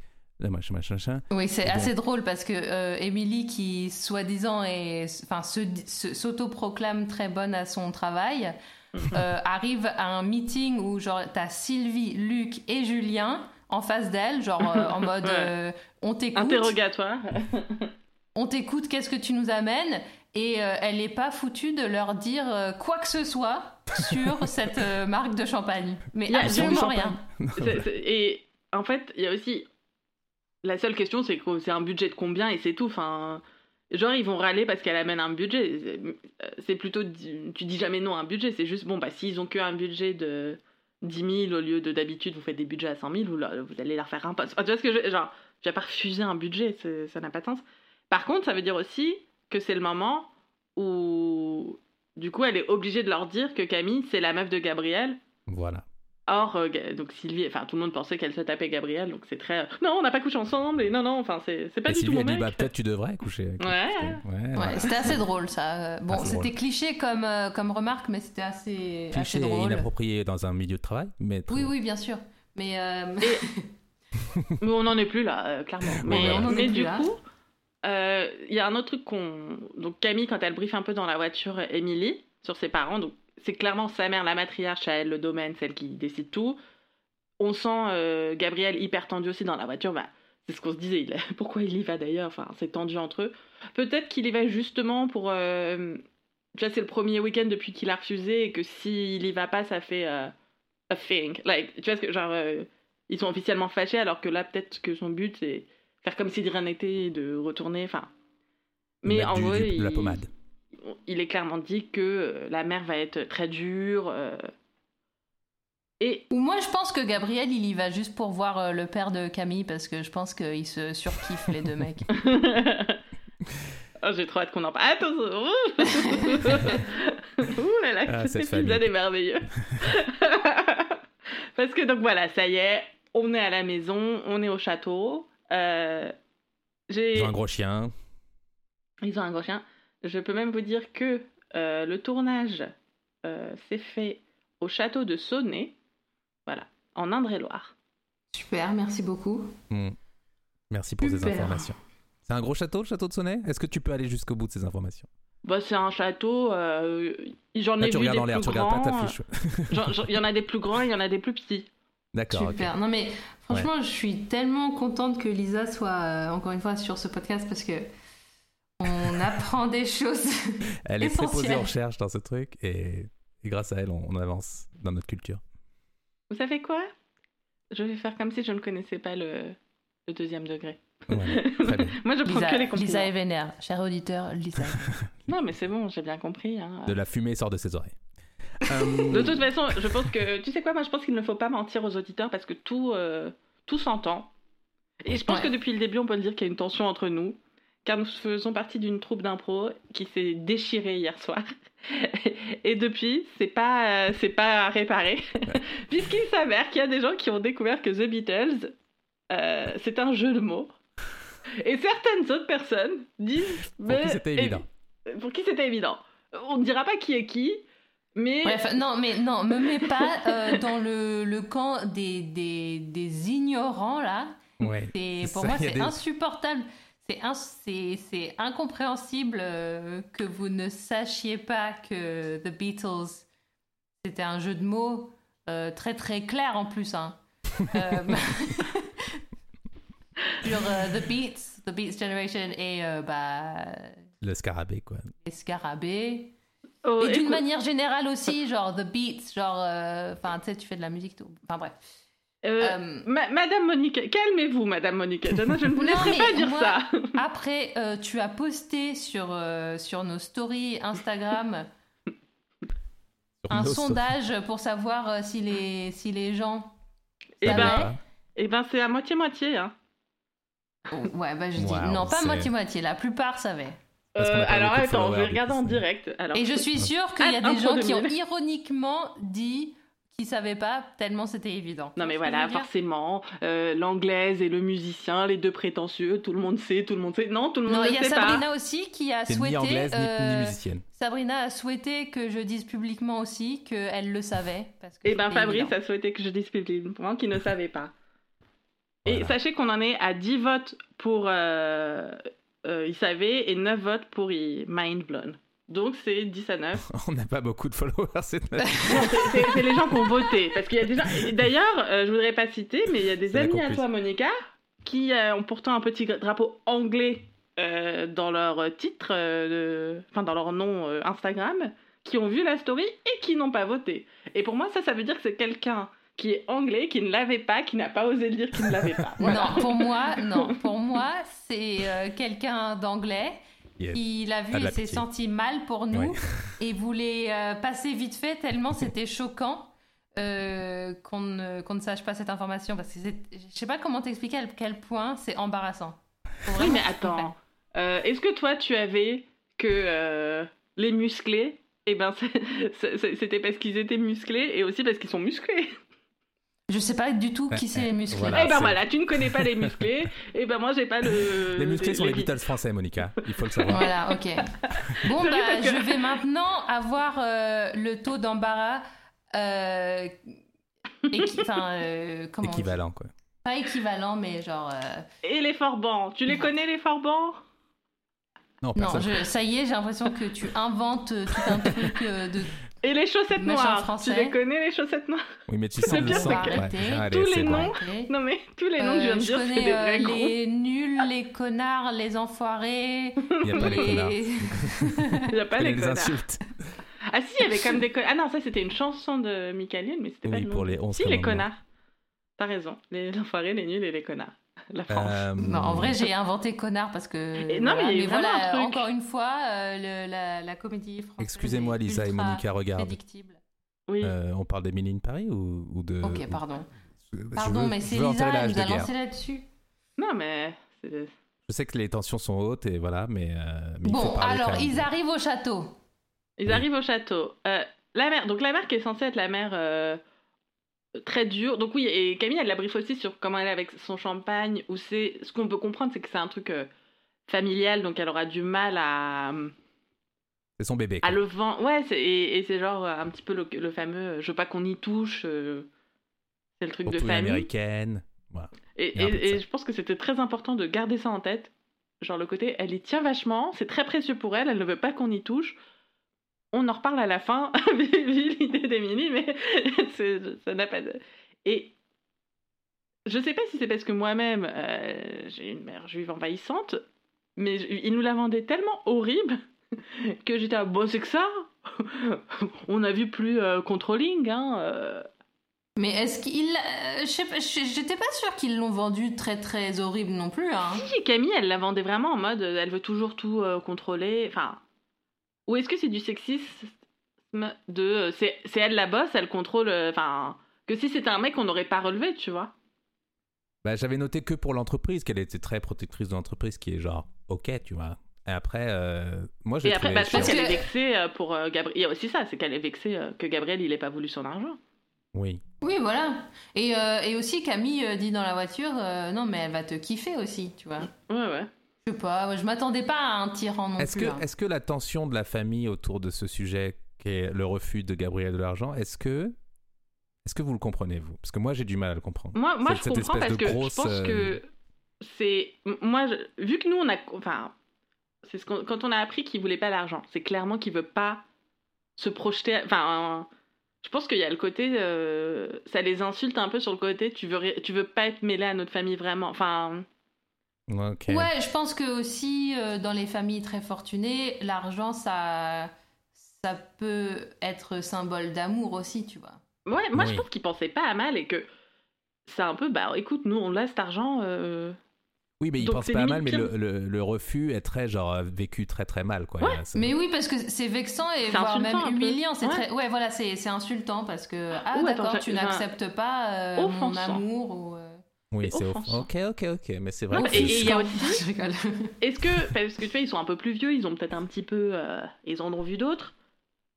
Oui, c'est assez drôle parce que Emily, qui soi-disant s'autoproclame très bonne à son travail, arrive à un meeting où genre t'as Sylvie, Luc et Julien en face d'elle, genre en mode on t'écoute. Interrogatoire. On t'écoute, qu'est-ce que tu nous amènes? Et elle n'est pas foutue de leur dire quoi que ce soit. sur cette marque de champagne. Mais absolument rien. Et en fait, il y a aussi... La seule question, c'est que c'est un budget de combien et c'est tout. Enfin, genre, ils vont râler parce qu'elle amène un budget. C'est plutôt... Tu dis jamais non à un budget. C'est juste, bon, bah, s'ils ont qu'un budget de 10 000 au lieu de... D'habitude, vous faites des budgets à 100 000, vous allez leur faire un poste. Tu vois ce que je... Genre, tu vas pas refuser un budget. Ça n'a pas de sens. Par contre, ça veut dire aussi que c'est le moment où... Du coup, elle est obligée de leur dire que Camille, c'est la meuf de Gabriel. Voilà. Or, donc Sylvie, enfin tout le monde pensait qu'elle se tapait Gabriel, donc c'est très non, on n'a pas couché ensemble et non, enfin c'est pas et du Sylvie tout mon mec. Sylvie a dit bah peut-être tu devrais coucher. Avec ouais, c'était assez drôle ça. Bon, c'était drôle. Cliché comme remarque, mais c'était assez cliché assez drôle. Et inapproprié dans un milieu de travail, mais oui, oui, bien sûr. Mais mais on n'en est plus là, clairement. Mais, on en est du coup, il y a un autre truc donc Camille quand elle briefe un peu dans la voiture Emily sur ses parents, donc. C'est clairement sa mère, la matriarche, à elle, le domaine, celle qui décide tout. On sent Gabriel hyper tendu aussi dans la voiture. Bah, c'est ce qu'on se disait. Pourquoi il y va d'ailleurs ? Enfin, c'est tendu entre eux. Peut-être qu'il y va justement pour... Tu vois, c'est le premier week-end depuis qu'il a refusé et que s'il y va pas, ça fait a thing. Like, tu vois, ce que, genre, ils sont officiellement fâchés alors que là, peut-être que son but, c'est faire comme si de rien n'était, de retourner. Enfin, mais en gros, la pommade. Il est clairement dit que la mère va être très dure. Et... Ou moi, je pense que Gabriel, il y va juste pour voir le père de Camille, parce que je pense qu'ils se surkiffent, les deux mecs. Oh, j'ai trop hâte qu'on en parle. Attends, ouh là là, cet épisode est merveilleux. Parce que donc voilà, ça y est, on est à la maison, on est au château. Ils ont un gros chien. Je peux même vous dire que le tournage s'est fait au château de Sonnay, voilà, en Indre-et-Loire. Super, merci beaucoup. Merci pour ces informations. C'est un gros château, le château de Sonnay ? Est-ce que tu peux aller jusqu'au bout de ces informations ? Bah, c'est un château, j'en ai vu des plus grands. Tu regardes en l'air, tu regardes pas ta fiche. Il y en a des plus grands et il y en a des plus petits. D'accord. Super. Okay. Non mais franchement, je suis tellement contente que Lisa soit encore une fois sur ce podcast parce que on apprend des choses elle est très posée en recherche dans ce truc et grâce à elle on avance dans notre culture. Vous savez quoi ? Je vais faire comme si je ne connaissais pas le deuxième degré. Ouais, très bien. Moi je prends que les compliments. Lisa est vénère, cher auditeur, Lisa. Non mais c'est bon, j'ai bien compris. Hein. De la fumée sort de ses oreilles. De toute façon, je pense que... Tu sais quoi ? Moi je pense qu'il ne faut pas mentir aux auditeurs parce que tout s'entend. Et je pense que depuis le début on peut le dire qu'il y a une tension entre nous. Car nous faisons partie d'une troupe d'impro qui s'est déchirée hier soir. Et depuis, c'est pas à réparer. Puisqu'il s'avère qu'il y a des gens qui ont découvert que The Beatles, c'est un jeu de mots. Et certaines autres personnes disent... Pour qui c'était évident. On ne dira pas qui est qui, mais... Ouais, non, me mets pas dans le camp des ignorants, là. Ouais, pour moi, c'est insupportable. C'est incompréhensible que vous ne sachiez pas que The Beatles, c'était un jeu de mots très très clair en plus. Hein. Sur The Beats Generation et le scarabée quoi. Les scarabées. Oh, et d'une manière générale aussi, genre The Beats, genre enfin tu sais tu fais de la musique tout. Enfin bref. Madame Monica, calmez-vous Madame Monica, je ne vous laisserai pas dire ça. Après, tu as posté sur nos stories Instagram un sondage pour savoir si les gens et ben c'est à moitié-moitié hein. Ouais bah je dis non pas moitié-moitié, la plupart savaient. Alors attends, je vais regarder en direct. Alors, et je suis sûre qu'il y a des gens qui ont ironiquement dit ils savaient pas tellement c'était évident. Non mais voilà, forcément, l'anglaise et le musicien, les deux prétentieux, tout le monde sait. Non, tout le monde ne sait pas. Il y a Sabrina aussi qui a souhaité... Ni anglaise, ni musicienne. Sabrina a souhaité que je dise publiquement aussi qu'elle le savait. Et ben Fabrice a souhaité que je dise publiquement qu'il ne savait pas. Voilà. Et sachez qu'on en est à 10 votes pour il savait et 9 votes pour mind blown. Donc, c'est 10 à 9. On n'a pas beaucoup de followers, cette note. C'est les gens qui ont voté. Parce qu'il y a déjà... D'ailleurs, je ne voudrais pas citer, mais il y a des amis à toi, Monica, qui ont pourtant un petit drapeau anglais dans leur titre, enfin, dans leur nom Instagram, qui ont vu la story et qui n'ont pas voté. Et pour moi, ça veut dire que c'est quelqu'un qui est anglais, qui ne l'avait pas, qui n'a pas osé le dire qu'il ne l'avait pas. Voilà. Non, pour moi, c'est quelqu'un d'anglais qui l'a vu et s'est senti mal pour nous et voulait passer vite fait tellement c'était choquant qu'on ne sache pas cette information. Parce que je sais pas comment t'expliquer à quel point c'est embarrassant. Oui, mais attends. Est-ce que toi, tu avais que les musclés, eh ben, c'était parce qu'ils étaient musclés et aussi parce qu'ils sont musclés. Je sais pas du tout qui c'est les musclés. Voilà, voilà, tu ne connais pas les musclés. Et ben moi j'ai pas le. Les musclés sont les Beatles français, Monica. Il faut le savoir. Voilà, ok. Bon je vais maintenant avoir le taux d'embarras équivalent quoi. Pas équivalent mais genre. Et les Forbans, tu les connais les Forbans? Non, ça y est, j'ai l'impression que tu inventes tout un truc de. Et les chaussettes noires, français. Tu les connais les chaussettes noires? Oui, mais tu sais le sens. Tous les noms. Non mais tous les noms que je viens de dire, c'est des vrais gros. Les nuls, les connards, les enfoirés. Il y a pas les connards. Il y a pas les connards. Insultes. Ah si, il y avait quand même des connards. Ah non, ça c'était une chanson de Michaelienne, mais c'était pas le nom. Les 11 si les connards. T'as raison. Les enfoirés, les nuls et les connards. La France. Non, en vrai, j'ai inventé connard parce que. Et non, voilà, mais voilà, un truc. Encore une fois, la comédie française. Excusez-moi, Lisa et Monica, regarde. Oui. On parle d'Emily in Paris ou de. Ok, pardon. Pardon, mais c'est Lisa, elle nous a lancé là-dessus. Non, mais. Je sais que les tensions sont hautes et voilà, mais bon, alors, ils arrivent au château. La mère, donc la mère qui est censée être la mère. Très dur. Donc oui, et Camille, elle la briefe aussi sur comment elle est avec son champagne, où c'est... Ce qu'on peut comprendre, c'est que c'est un truc familial, donc elle aura du mal à... C'est son bébé, quoi. À le vendre. Ouais, et c'est genre un petit peu le fameux « je veux pas qu'on y touche », c'est le truc pour de famille. Américaine. Voilà. Et je pense que c'était très important de garder ça en tête. Genre le côté, elle y tient vachement, c'est très précieux pour elle, elle ne veut pas qu'on y touche. On en reparle à la fin, vu l'idée d'Emily, mais ça n'a pas de... Et je sais pas si c'est parce que moi-même, j'ai une mère juive envahissante, mais il nous la vendait tellement horrible que j'étais à bon, c'est que ça. On a vu plus Controlling, hein. Mais est-ce qu'ils... j'étais pas sûre qu'ils l'ont vendu très très horrible non plus, hein. Si, Camille, elle la vendait vraiment en mode, elle veut toujours tout contrôler, enfin... Ou est-ce que c'est du sexisme de... C'est elle la boss, elle contrôle... Enfin, que si c'était un mec, on n'aurait pas relevé, tu vois. Bah, j'avais noté que pour l'entreprise, qu'elle était très protectrice de l'entreprise, qui est genre, ok, tu vois. Et après, moi, j'ai trouvé... Et après, je pense qu'elle est vexée pour Gabriel. Il y a aussi ça, c'est qu'elle est vexée que Gabriel, il n'ait pas voulu son argent. Oui. Oui, voilà. Et aussi, Camille dit dans la voiture, non, mais elle va te kiffer aussi, tu vois. Ouais. Je sais pas, je m'attendais pas à un tyran non plus. Est-ce que la tension de la famille autour de ce sujet, qui est le refus de Gabriel de l'argent, est-ce que vous le comprenez, vous? Parce que moi, j'ai du mal à le comprendre. Moi je comprends parce que je pense que c'est... Moi, vu que nous, on a... Enfin, c'est quand on a appris qu'il voulait pas l'argent, c'est clairement qu'il veut pas se projeter... Enfin, je pense qu'il y a le côté... ça les insulte un peu sur le côté, tu veux pas être mêlé à notre famille vraiment. Enfin... Okay. Ouais, je pense que aussi dans les familles très fortunées, l'argent ça peut être symbole d'amour aussi, tu vois. Ouais, moi je pense qu'ils pensaient pas à mal et que c'est un peu bah écoute, nous on a cet argent. Oui, mais ils pensent pas à mal, mais le refus est très genre vécu très très mal quoi. Ouais. Mais oui, parce que c'est vexant et voire même humiliant. C'est très... ouais, voilà, c'est insultant parce que tu n'acceptes pas mon amour ou. Oui, c'est offensant. Ok, mais c'est vrai. Et il y a aussi... Je rigole. Est-ce que... Parce que tu vois, ils sont un peu plus vieux, ils ont peut-être un petit peu... ils en ont vu d'autres.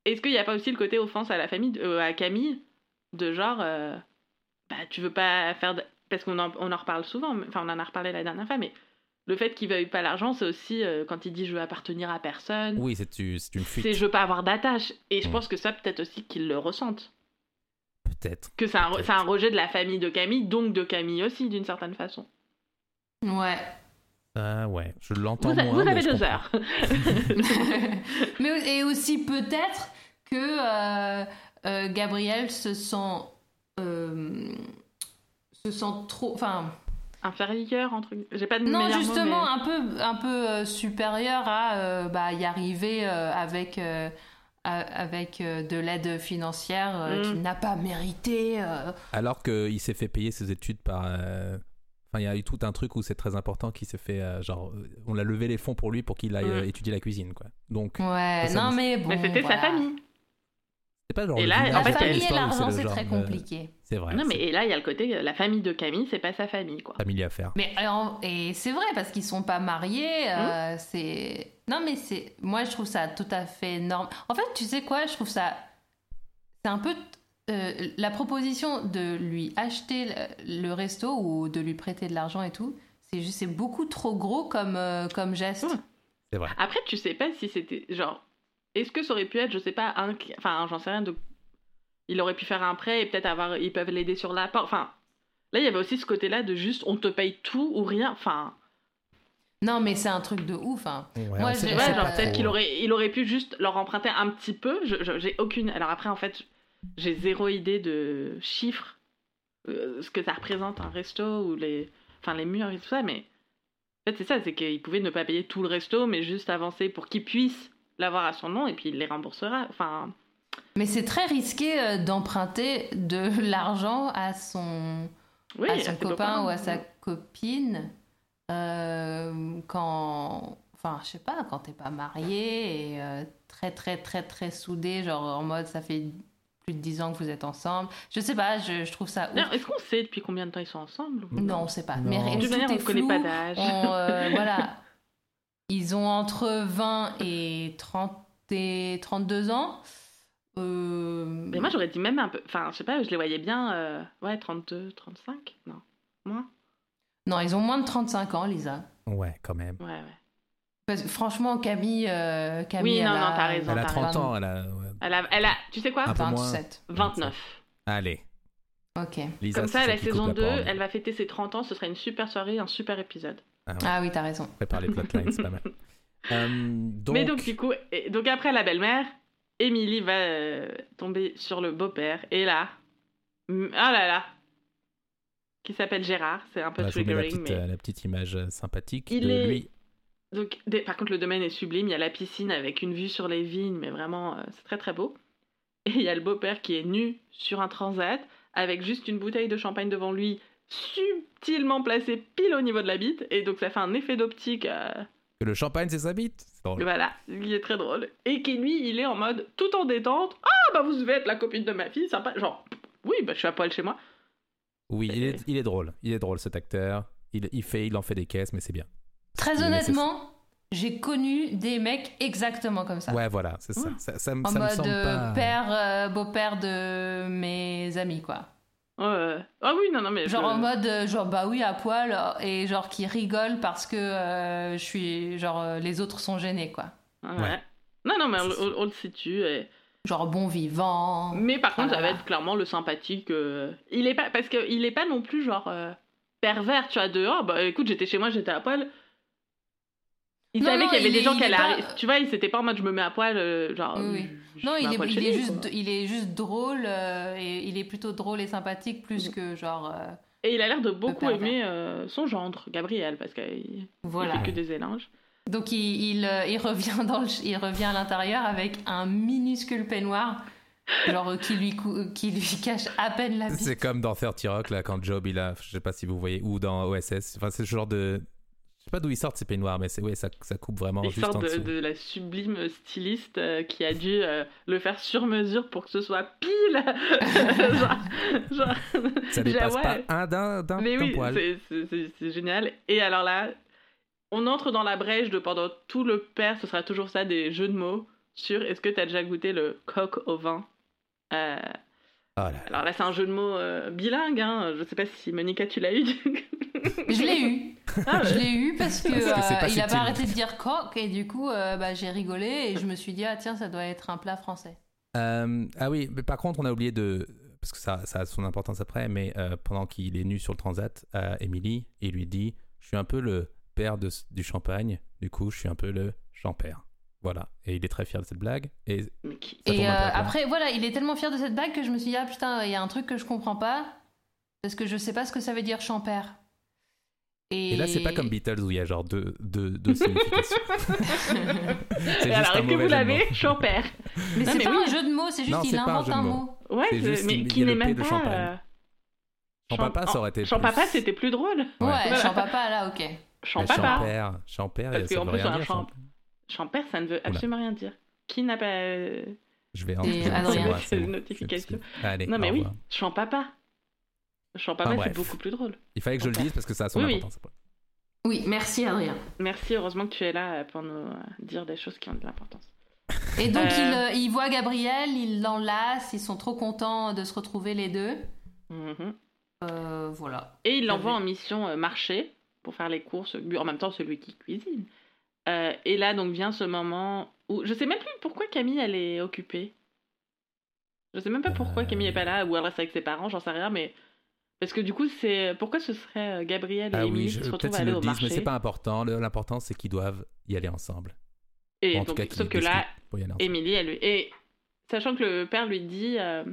Est-ce qu'il n'y a pas aussi le côté offense à la famille, à Camille, de genre... bah, tu veux pas faire... Parce qu'on en reparle souvent, enfin, on en a reparlé la dernière fois, mais le fait qu'il veuille pas l'argent, c'est aussi quand il dit « je veux appartenir à personne ». Oui, c'est une fuite. C'est « je veux pas avoir d'attache ». Et je pense que ça, peut-être aussi qu'ils le ressentent. Peut-être. Que c'est un rejet de la famille de Camille, donc de Camille aussi, d'une certaine façon. Ouais. Ouais, je l'entends moins. Vous avez 2 heures. Mais, et aussi peut-être que Gabriel se sent trop... Enfin... Inférieur, entre guillemets. J'ai pas de meilleur mot, justement, mais... un peu supérieur à y arriver avec... avec de l'aide financière qu'il n'a pas méritée. Alors qu'il s'est fait payer ses études par... Enfin, il y a eu tout un truc où c'est très important qui s'est fait... genre, on l'a levé les fonds pour lui pour qu'il aille étudier la cuisine, quoi. Donc, ouais, ça, non ça, mais bon... Mais c'était sa famille. C'est pas genre... Et là, en fait, la famille et l'argent, c'est très compliqué. C'est vrai. Non, mais et là, il y a le côté... La famille de Camille, c'est pas sa famille, quoi. Famille à faire. Mais, alors, et c'est vrai, parce qu'ils sont pas mariés. C'est... Non, mais c'est... Moi, je trouve ça tout à fait énorme. En fait, tu sais quoi, je trouve ça... C'est un peu... la proposition de lui acheter le resto ou de lui prêter de l'argent et tout, c'est juste, c'est beaucoup trop gros comme geste. C'est vrai. Après, tu sais pas si c'était genre, est-ce que ça aurait pu être, je sais pas, enfin, j'en sais rien. Il aurait pu faire un prêt et peut-être ils peuvent l'aider sur la porte. Enfin, là, il y avait aussi ce côté-là de juste, on te paye tout ou rien. Enfin. Non, mais c'est un truc de ouf. Hein. Ouais, moi, je dirais genre peut-être qu'il aurait pu juste leur emprunter un petit peu. J'ai aucune. Alors après, en fait. J'ai zéro idée de chiffres, ce que ça représente un resto ou les murs et tout ça, mais en fait c'est ça, c'est qu'il pouvait ne pas payer tout le resto, mais juste avancer pour qu'il puisse l'avoir à son nom et puis il les remboursera. Enfin. Mais c'est très risqué d'emprunter de l'argent à son copain ou à sa copine quand. Enfin, je sais pas, quand t'es pas marié et très très très très soudé, genre en mode ça fait. Plus de 10 ans que vous êtes ensemble. Je sais pas, je trouve ça ouf. Non, est-ce qu'on sait depuis combien de temps ils sont ensemble ou... Non, on sait pas. Non. Mais de toute manière, on ne connaît pas d'âge. Voilà. Ils ont entre 20 et 30 et 32 ans. Mais moi, j'aurais dit même un peu... Enfin, je sais pas, je les voyais bien... Ouais, 32, 35 ? Non. Moins ? Non, ils ont moins de 35 ans, Lisa. Ouais, quand même. Ouais, ouais. Parce que, franchement, Camille, oui, non, non, t'as raison. Elle a 30 ans, elle a... Ouais. Elle a, tu sais quoi, 27. 29. Allez. Ok. Lisa, comme ça, la saison 2, elle va fêter ses 30 ans. Ce sera une super soirée, un super épisode. Ah, ouais. Ah oui, t'as raison. Prépare les plotlines, c'est pas mal. Mais donc, du coup, après la belle-mère, Émilie va tomber sur le beau-père. Et là, qui s'appelle Gérard. C'est un peu triggering. La petite image sympathique lui. Donc, par contre, le domaine est sublime. Il y a la piscine avec une vue sur les vignes, mais vraiment, c'est très très beau. Et il y a le beau-père qui est nu sur un transat, avec juste une bouteille de champagne devant lui, subtilement placée pile au niveau de la bite. Et donc, ça fait un effet d'optique. Que le champagne, c'est sa bite. C'est drôle. Voilà, il est très drôle. Et qui, lui, il est en mode tout en détente. Ah, bah vous devez être la copine de ma fille, sympa. Genre, oui, bah je suis à poil chez moi. Oui, il est drôle. Il est drôle, cet acteur. Il en fait des caisses, mais c'est bien. Très honnêtement, j'ai connu des mecs exactement comme ça. Ouais, voilà, c'est ça. Ça me semble pas... En mode beau-père de mes amis, quoi. Ah oui, non, mais... Genre en mode, genre, bah oui, à poil, et genre qui rigole parce que je suis... Genre, les autres sont gênés, quoi. Ouais. Non, mais on le situe, et... Genre bon vivant... Mais par contre, ça va être clairement le sympathique... Il est pas... Parce qu'il est pas non plus, genre, pervers, tu vois, de... Oh, bah écoute, j'étais chez moi, j'étais à poil... Il savait qu'il y avait des gens qui allaient arriver. Tu vois, il s'était pas en mode je me mets à poil. Genre, oui. Non, il est juste drôle. Et il est plutôt drôle et sympathique plus que genre. Et il a l'air de beaucoup aimer son gendre, Gabriel, parce qu'il ne fait que des élanges. Donc il revient il revient à l'intérieur avec un minuscule peignoir. Genre qui lui cache à peine la bite. C'est comme dans 30 Rock, là, quand Job il a. Je sais pas si vous voyez, ou dans OSS. Enfin, c'est ce genre de. Je sais pas d'où ils sortent ces peignoirs, mais c'est, ouais, ça coupe vraiment juste en dessous. Ils sortent de la sublime styliste qui a dû le faire sur mesure pour que ce soit pile. genre, ça dépasse pas d'un poil. Mais oui, c'est génial. Et alors là, on entre dans la brèche de pendant tout le père, ce sera toujours ça, des jeux de mots sur est-ce que t'as déjà goûté le coq au vin Alors là, c'est un jeu de mots bilingue. Hein. Je sais pas si Monica, tu l'as eu. Je l'ai eu. Je l'ai eu parce que il a pas arrêté de dire coq et du coup, j'ai rigolé et je me suis dit tiens, ça doit être un plat français. Ah oui, mais par contre, on a oublié de parce que ça a son importance après. Mais pendant qu'il est nu sur le transat, Émilie, il lui dit je suis un peu le père du champagne. Du coup, je suis un peu le Jean-Père. Voilà, et il est très fier de cette blague. Et après, voilà, il est tellement fier de cette blague que je me suis dit, ah putain, il y a un truc que je comprends pas, parce que je sais pas ce que ça veut dire champère. Et là, c'est pas comme Beatles où il y a genre deux significations. Et alors, est-ce que vous l'avez ? J'en perds. Mais non, c'est mais pas oui. un jeu de mots, c'est juste non, qu'il invente un mot. Ouais, c'est juste mais qui n'est même pas... Champapa, ça aurait été Champapa, c'était plus drôle. Ouais, Champapa, là, ok. Champapa. Champère, ça ne veut rien dire. Champère, ça ne veut absolument rien dire. Qui n'a pas... Je vais rentrer. C'est une notification. Non, mais oui, Champapa. Champapa, enfin, c'est beaucoup plus drôle. Il fallait que je le dise parce que ça a son importance. Oui, merci Adrien. Merci, heureusement que tu es là pour nous dire des choses qui ont de l'importance. Et donc, il voit Gabriel, il l'enlace, ils sont trop contents de se retrouver les deux. Mm-hmm. Voilà. Et il l'envoie en mission marché pour faire les courses, en même temps celui qui cuisine. Et là, donc, vient ce moment où... Je sais même plus pourquoi Camille, elle est occupée. Je sais même pas pourquoi Camille est pas là, ou elle reste avec ses parents, j'en sais rien, mais... Parce que du coup, c'est pourquoi ce serait Gabriel et Émilie qui se retrouvent à aller au marché. Peut-être ils le disent, mais c'est pas important. L'important, c'est qu'ils doivent y aller ensemble. Et bon, donc, en tout cas, sauf que là, Émilie, elle... Et sachant que le père lui dit... Ah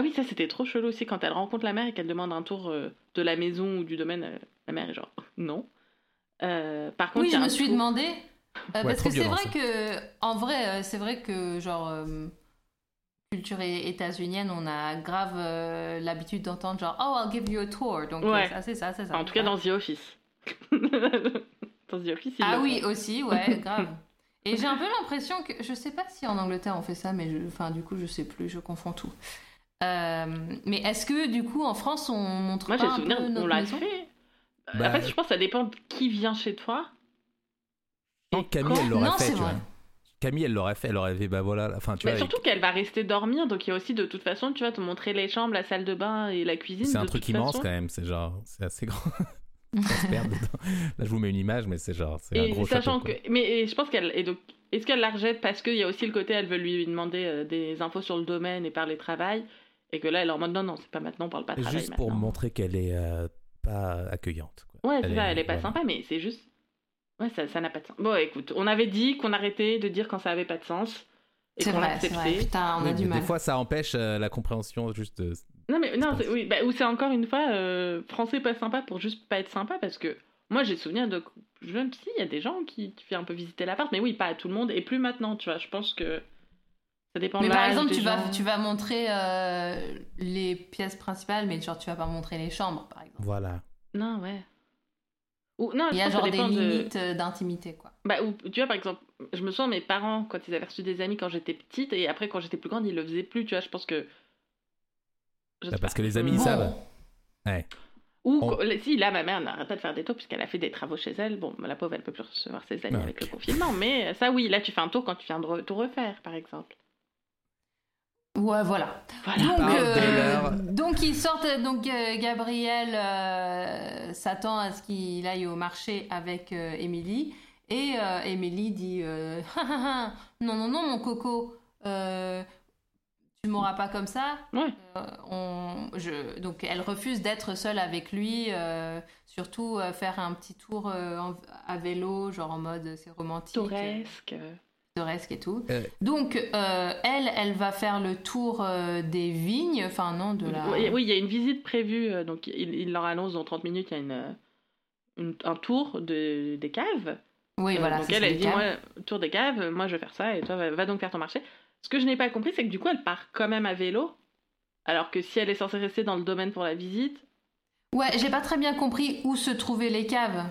oui, ça, c'était trop chelou aussi. Quand elle rencontre la mère et qu'elle demande un tour de la maison ou du domaine, la mère est genre non. Par contre, oui, je me suis demandé. Parce que c'est vrai que... En vrai, c'est vrai que genre... culture états-unienne, on a grave l'habitude d'entendre genre oh I'll give you a tour, donc c'est ça. En tout cas dans The Office. Dans The Office. Ah oui aussi, ouais, grave. Et j'ai un peu l'impression que je sais pas si en Angleterre on fait ça, mais enfin du coup je sais plus, je confonds tout. Mais est-ce que du coup en France on montre pas un peu notre maison? Moi j'ai souvenir on l'a fait. Bah... Après je pense que ça dépend de qui vient chez toi. Et Camille elle l'aurait fait, tu vois. Camille, elle l'aurait fait, bah voilà. Enfin, tu vois, surtout qu'elle va rester dormir, donc il y a aussi de toute façon, tu vas te montrer les chambres, la salle de bain et la cuisine. C'est un truc immense quand même, c'est genre, c'est assez grand. On se perd dedans. Là, je vous mets une image, mais c'est genre, c'est un gros château. Mais je pense qu'elle, et donc, est-ce qu'elle la rejette parce qu'il y a aussi le côté, elle veut lui demander des infos sur le domaine et parler travail, et que là, elle est en mode non, c'est pas maintenant, on parle pas travail. Juste pour montrer qu'elle est pas accueillante. Quoi. Ouais, c'est ça, elle est pas sympa, mais c'est juste. Ouais, ça n'a pas de sens. Bon, écoute, on avait dit qu'on arrêtait de dire quand ça avait pas de sens et c'est qu'on l'acceptait. C'est vrai, putain, on a du mal. Des fois, ça empêche la compréhension juste de... Non, mais non, c'est, oui, bah, ou c'est encore une fois français pas sympa pour juste pas être sympa parce que moi, j'ai souvenir de... Même si, il y a des gens qui font un peu visiter l'appart, mais oui, pas à tout le monde et plus maintenant, tu vois. Je pense que ça dépend de l'âge. Mais par exemple, tu vas montrer les pièces principales, mais genre, tu vas pas montrer les chambres, par exemple. Voilà. Non, ouais. Ou, non, il y a genre des limites d'intimité quoi. Bah, ou, tu vois par exemple, je me souviens mes parents quand ils avaient reçu des amis quand j'étais petite et après quand j'étais plus grande ils le faisaient plus, tu vois, je pense que... parce que les amis ils savent. Ouais. Ou si là ma mère n'arrête pas de faire des tours puisqu'elle a fait des travaux chez elle, bon la pauvre elle peut plus recevoir ses amis avec le confinement, mais ça oui, là tu fais un tour quand tu viens de tout refaire par exemple. Ouais, voilà. Donc ils sortent. Donc Gabriel s'attend à ce qu'il aille au marché avec Émilie et Émilie dit non mon coco, tu m'auras pas comme ça. Ouais. Donc elle refuse d'être seule avec lui, surtout faire un petit tour à vélo, genre en mode c'est romantique. Touresque. Et tout. Donc, elle va faire le tour des vignes, enfin non, de la... Oui, il y a une visite prévue, donc il leur annonce dans 30 minutes, il y a un tour des caves. Oui, voilà, donc elle dit, moi, tour des caves, moi je vais faire ça, et toi, va donc faire ton marché. Ce que je n'ai pas compris, c'est que du coup, elle part quand même à vélo, alors que si elle est censée rester dans le domaine pour la visite... Ouais, j'ai pas très bien compris où se trouvaient les caves.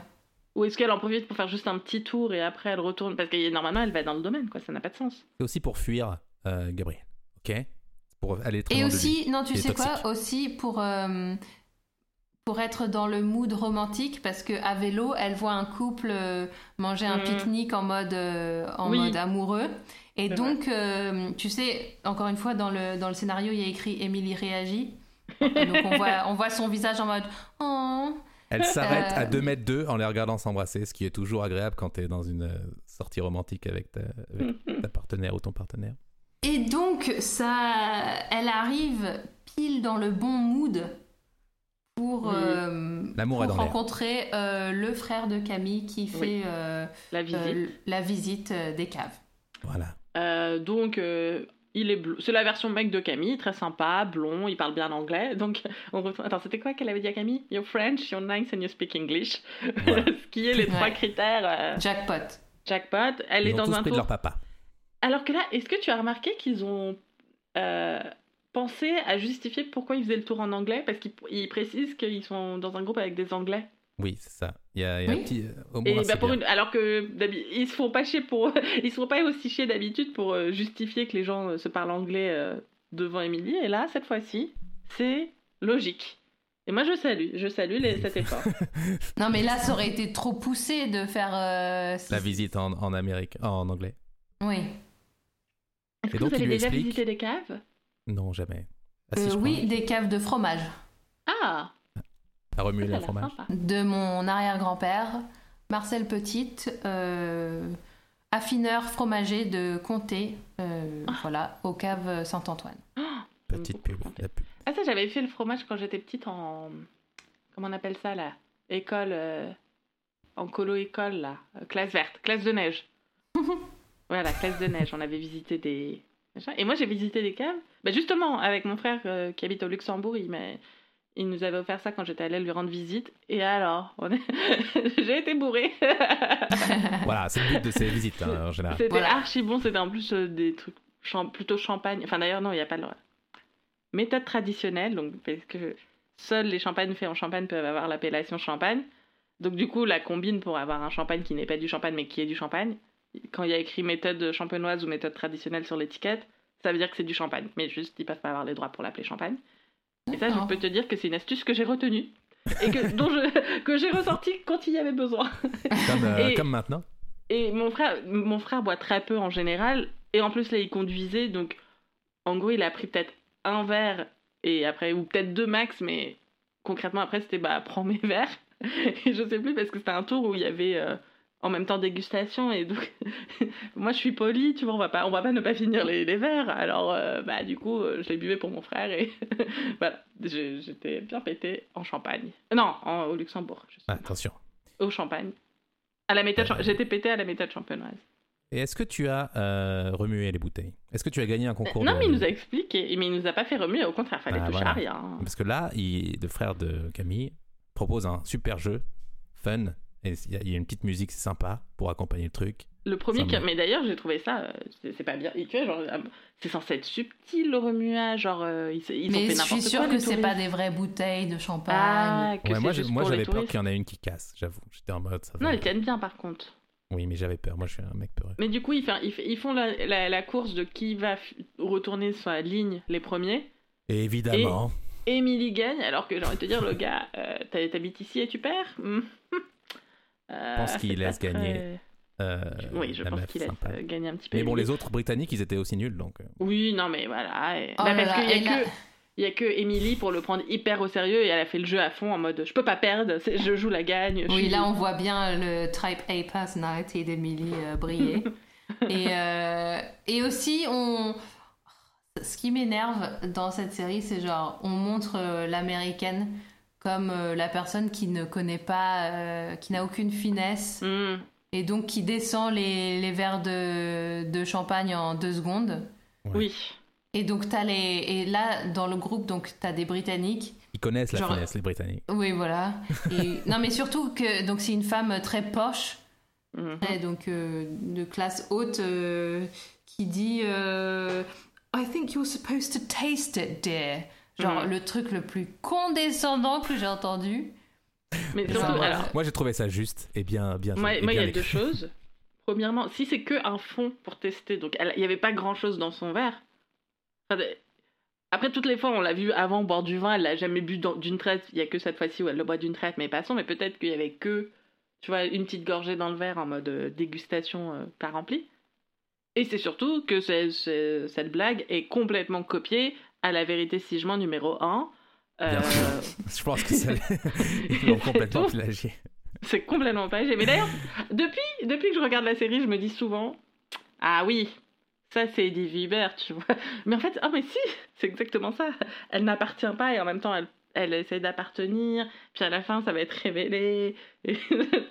Ou est-ce qu'elle en profite pour faire juste un petit tour et après elle retourne? Parce que normalement elle va dans le domaine, quoi. Ça n'a pas de sens. C'est aussi pour fuir Gabriel, ok? Pour aller très loin. Et aussi, non, tu sais quoi? Aussi pour être dans le mood romantique, parce qu'à vélo, elle voit un couple manger un pique-nique en mode amoureux. Et c'est donc, tu sais, encore une fois, dans le scénario, il y a écrit Émilie réagit. Donc on voit son visage en mode oh. Elle s'arrête à 2 mètres d'eux en les regardant s'embrasser, ce qui est toujours agréable quand t'es dans une sortie romantique avec ta partenaire ou ton partenaire. Et donc, elle arrive pile dans le bon mood pour rencontrer le frère de Camille qui fait la visite des caves. Voilà. Donc, il est blond. C'est la version mec de Camille, très sympa, blond, il parle bien anglais. Donc, on retrouve... Attends, c'était quoi qu'elle avait dit à Camille? You're French, you're nice and you speak English. Ouais. Ce qui est les trois critères. Jackpot. Elle est dans un tour de leur papa. Alors que là, est-ce que tu as remarqué qu'ils ont pensé à justifier pourquoi ils faisaient le tour en anglais? Parce qu'ils précisent qu'ils sont dans un groupe avec des anglais. Oui, c'est ça. Il y a un petit homo. Et bah pour une... Alors que ils se font pas chier pour, ils se font pas aussi chier d'habitude pour justifier que les gens se parlent anglais devant Emily. Et là, cette fois-ci, c'est logique. Et moi, je salue cet effort. Non, mais là, ça aurait été trop poussé de faire la visite en Amérique, en anglais. Oui. Est-ce que vous avez déjà visité des caves? Non, jamais. Ah, si, oui, des caves de fromage. Ah. À remuer le fromage. De mon arrière-grand-père, Marcel Petite, affineur fromager de Comté, voilà, aux caves Saint-Antoine. Petite pub, la pub. Ah ça, j'avais fait le fromage quand j'étais petite en... Comment on appelle ça, là? École, en colo-école, là. Classe verte, classe de neige. Voilà, classe de neige. On avait visité des... Et moi, j'ai visité des caves. Bah, justement, avec mon frère qui habite au Luxembourg, il nous avait offert ça quand j'étais allée lui rendre visite. Et alors, j'ai été bourrée. Voilà, c'est le but de ces visites, hein, en général. C'était archi bon. C'était en plus des trucs plutôt champagne. Enfin, d'ailleurs, non, il n'y a pas le... Méthode traditionnelle, donc, parce que seuls les champagnes faits en champagne peuvent avoir l'appellation champagne. Donc du coup, la combine pour avoir un champagne qui n'est pas du champagne mais qui est du champagne, quand il y a écrit méthode champenoise ou méthode traditionnelle sur l'étiquette, ça veut dire que c'est du champagne. Mais juste, ils peuvent pas avoir les droits pour l'appeler champagne. Et ça, je peux te dire que c'est une astuce que j'ai retenue et que j'ai ressortie quand il y avait besoin. Comme maintenant. Et mon frère boit très peu en général. Et en plus, là, il conduisait. Donc, en gros, il a pris peut-être un verre et après, ou peut-être deux max, mais concrètement après c'était prends mes verres et je sais plus parce que c'était un tour où il y avait en même temps dégustation et donc moi je suis polie, tu vois, on va pas ne pas finir les verres, alors du coup je les buvais pour mon frère et voilà, j'étais bien pétée en champagne, au Luxembourg, attention, au champagne, à la méthode j'étais pétée à la méthode champenoise. Et est-ce que tu as remué les bouteilles? Est-ce que tu as gagné un concours? Non, mais il nous a expliqué, mais il nous a pas fait remuer, au contraire, fallait toucher à rien. Parce que là, le frère de Camille propose un super jeu, fun, et il y a une petite musique sympa pour accompagner le truc. Le premier, mais d'ailleurs, j'ai trouvé ça, c'est pas bien, et tu vois, genre, c'est censé être subtil le remuage, genre ils ont fait n'importe quoi. Mais je suis sûre que c'est pas des vraies bouteilles de champagne. Ah, que ouais, moi j'avais peur qu'il y en ait une qui casse, j'avoue, j'étais en mode ça. Non, elles tiennent bien par contre. Oui, mais j'avais peur. Moi, je suis un mec peureux. Mais du coup, ils font la course de qui va retourner sur la ligne les premiers. Et évidemment. Et Emily gagne, alors que j'ai envie de te dire, le gars, t'habites ici et tu perds. Je pense qu'il laisse gagner. Oui, je pense qu'il laisse gagner un petit peu. Mais bon, les autres Britanniques, ils étaient aussi nuls, donc. Oui, non, mais voilà. Il n'y a que Emily pour le prendre hyper au sérieux et elle a fait le jeu à fond en mode je peux pas perdre, je joue la gagne. Oui, là on voit bien le type A personality d'Emily briller. Et aussi, ce qui m'énerve dans cette série, c'est genre on montre l'américaine comme la personne qui ne connaît pas, qui n'a aucune finesse et donc qui descend les verres de champagne en 2 secondes. Ouais. Oui. Et donc et là dans le groupe, donc t'as des Britanniques. Ils connaissent la finesse, les Britanniques. Oui, voilà. Et... non, mais surtout que donc c'est une femme très poche, très, donc de classe haute, qui dit I think you're supposed to taste it, dear. Genre le truc le plus condescendant que j'ai entendu. Mais surtout, alors... moi j'ai trouvé ça juste et bien. Moi, il y a 2 choses. Premièrement, si c'est que un fond pour tester, donc il y avait pas grand chose dans son verre. Après, toutes les fois, on l'a vu avant boire du vin, elle l'a jamais bu d'une traite. Il y a que cette fois-ci où elle le boit d'une traite, mais passons. Mais peut-être qu'il y avait que, tu vois, une petite gorgée dans le verre en mode dégustation pas remplie. Et c'est surtout que cette blague est complètement copiée à la Vérité si j'mens numéro 1. Je pense que ça l'ont complètement plagié. C'est complètement plagié. Mais d'ailleurs, depuis que je regarde la série, je me dis souvent, ah oui. Ça, c'est Eddie Vibert, tu vois. Mais en fait, si, c'est exactement ça. Elle n'appartient pas et en même temps, elle essaie d'appartenir. Puis à la fin, ça va être révélé. Et...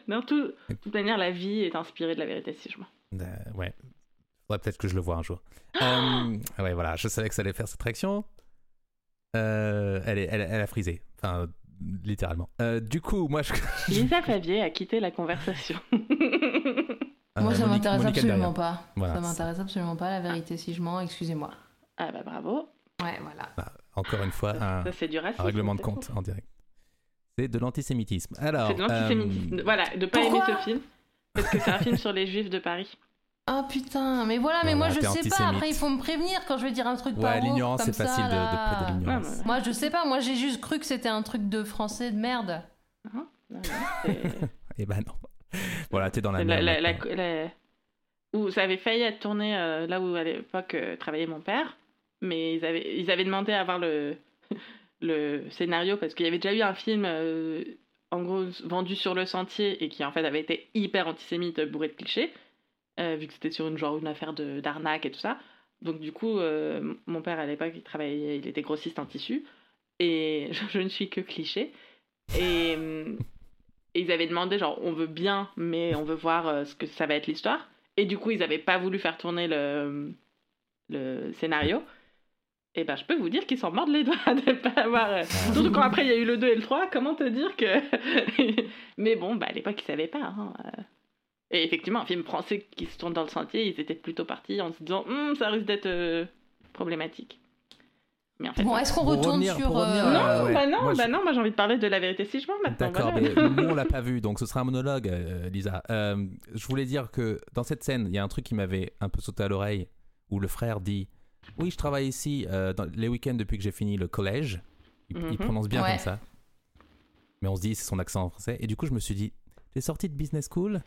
non, de toute manière, la vie est inspirée de la Vérité si j'mens. Ouais. Ouais, peut-être que je le vois un jour. Ouais, voilà, je savais que ça allait faire cette réaction. Elle a frisé. Enfin, littéralement. Du coup, moi, je... Lisa Favier a quitté la conversation. Moi, ça m'intéresse absolument pas. Voilà, ça m'intéresse absolument pas, la vérité si je mens, excusez-moi. Ah bah bravo. Ouais, voilà. Bah, encore une fois, un règlement de compte en direct. C'est de l'antisémitisme. Alors, c'est de l'antisémitisme. Voilà, de pas aimer ce film. Parce que c'est un film sur les juifs de Paris. Ah putain, mais voilà, mais moi je sais pas. Après, il faut me prévenir quand je vais dire un truc pas ouf. Ouais, l'ignorance, c'est facile de l'ignorance. Ouais, moi je sais pas, moi j'ai juste cru que c'était un truc de français de merde. Eh ben non. Voilà, t'es dans la merde. Où ça avait failli être tourné là où à l'époque travaillait mon père, mais ils avaient demandé à avoir le scénario parce qu'il y avait déjà eu un film en gros vendu sur le Sentier et qui en fait avait été hyper antisémite, bourré de clichés, vu que c'était sur une affaire d'arnaque et tout ça. Donc du coup mon père à l'époque il était grossiste en tissu et je ne suis que cliché et ils avaient demandé on veut bien mais on veut voir ce que ça va être l'histoire et du coup ils n'avaient pas voulu faire tourner le scénario. Et ben je peux vous dire qu'ils s'en mordent les doigts de pas avoir... Surtout quand après il y a eu le 2 et le 3, comment te dire que... Mais bon, à l'époque ils savaient pas. Hein. Et effectivement, un film français qui se tourne dans le Sentier, ils étaient plutôt partis en se disant « ça risque d'être problématique ». Mais en fait, bon, est-ce qu'on retourne sur... Non, moi j'ai envie de parler de la vérité si je mens maintenant. D'accord, voilà. Mais nous on l'a pas vu, donc ce sera un monologue, Lisa. Je voulais dire que dans cette scène, il y a un truc qui m'avait un peu sauté à l'oreille, où le frère dit... Oui, je travaille ici les week-ends depuis que j'ai fini le collège. Il prononce bien comme ça. Mais on se dit, c'est son accent en français. Et du coup, je me suis dit, t'es sorti de business school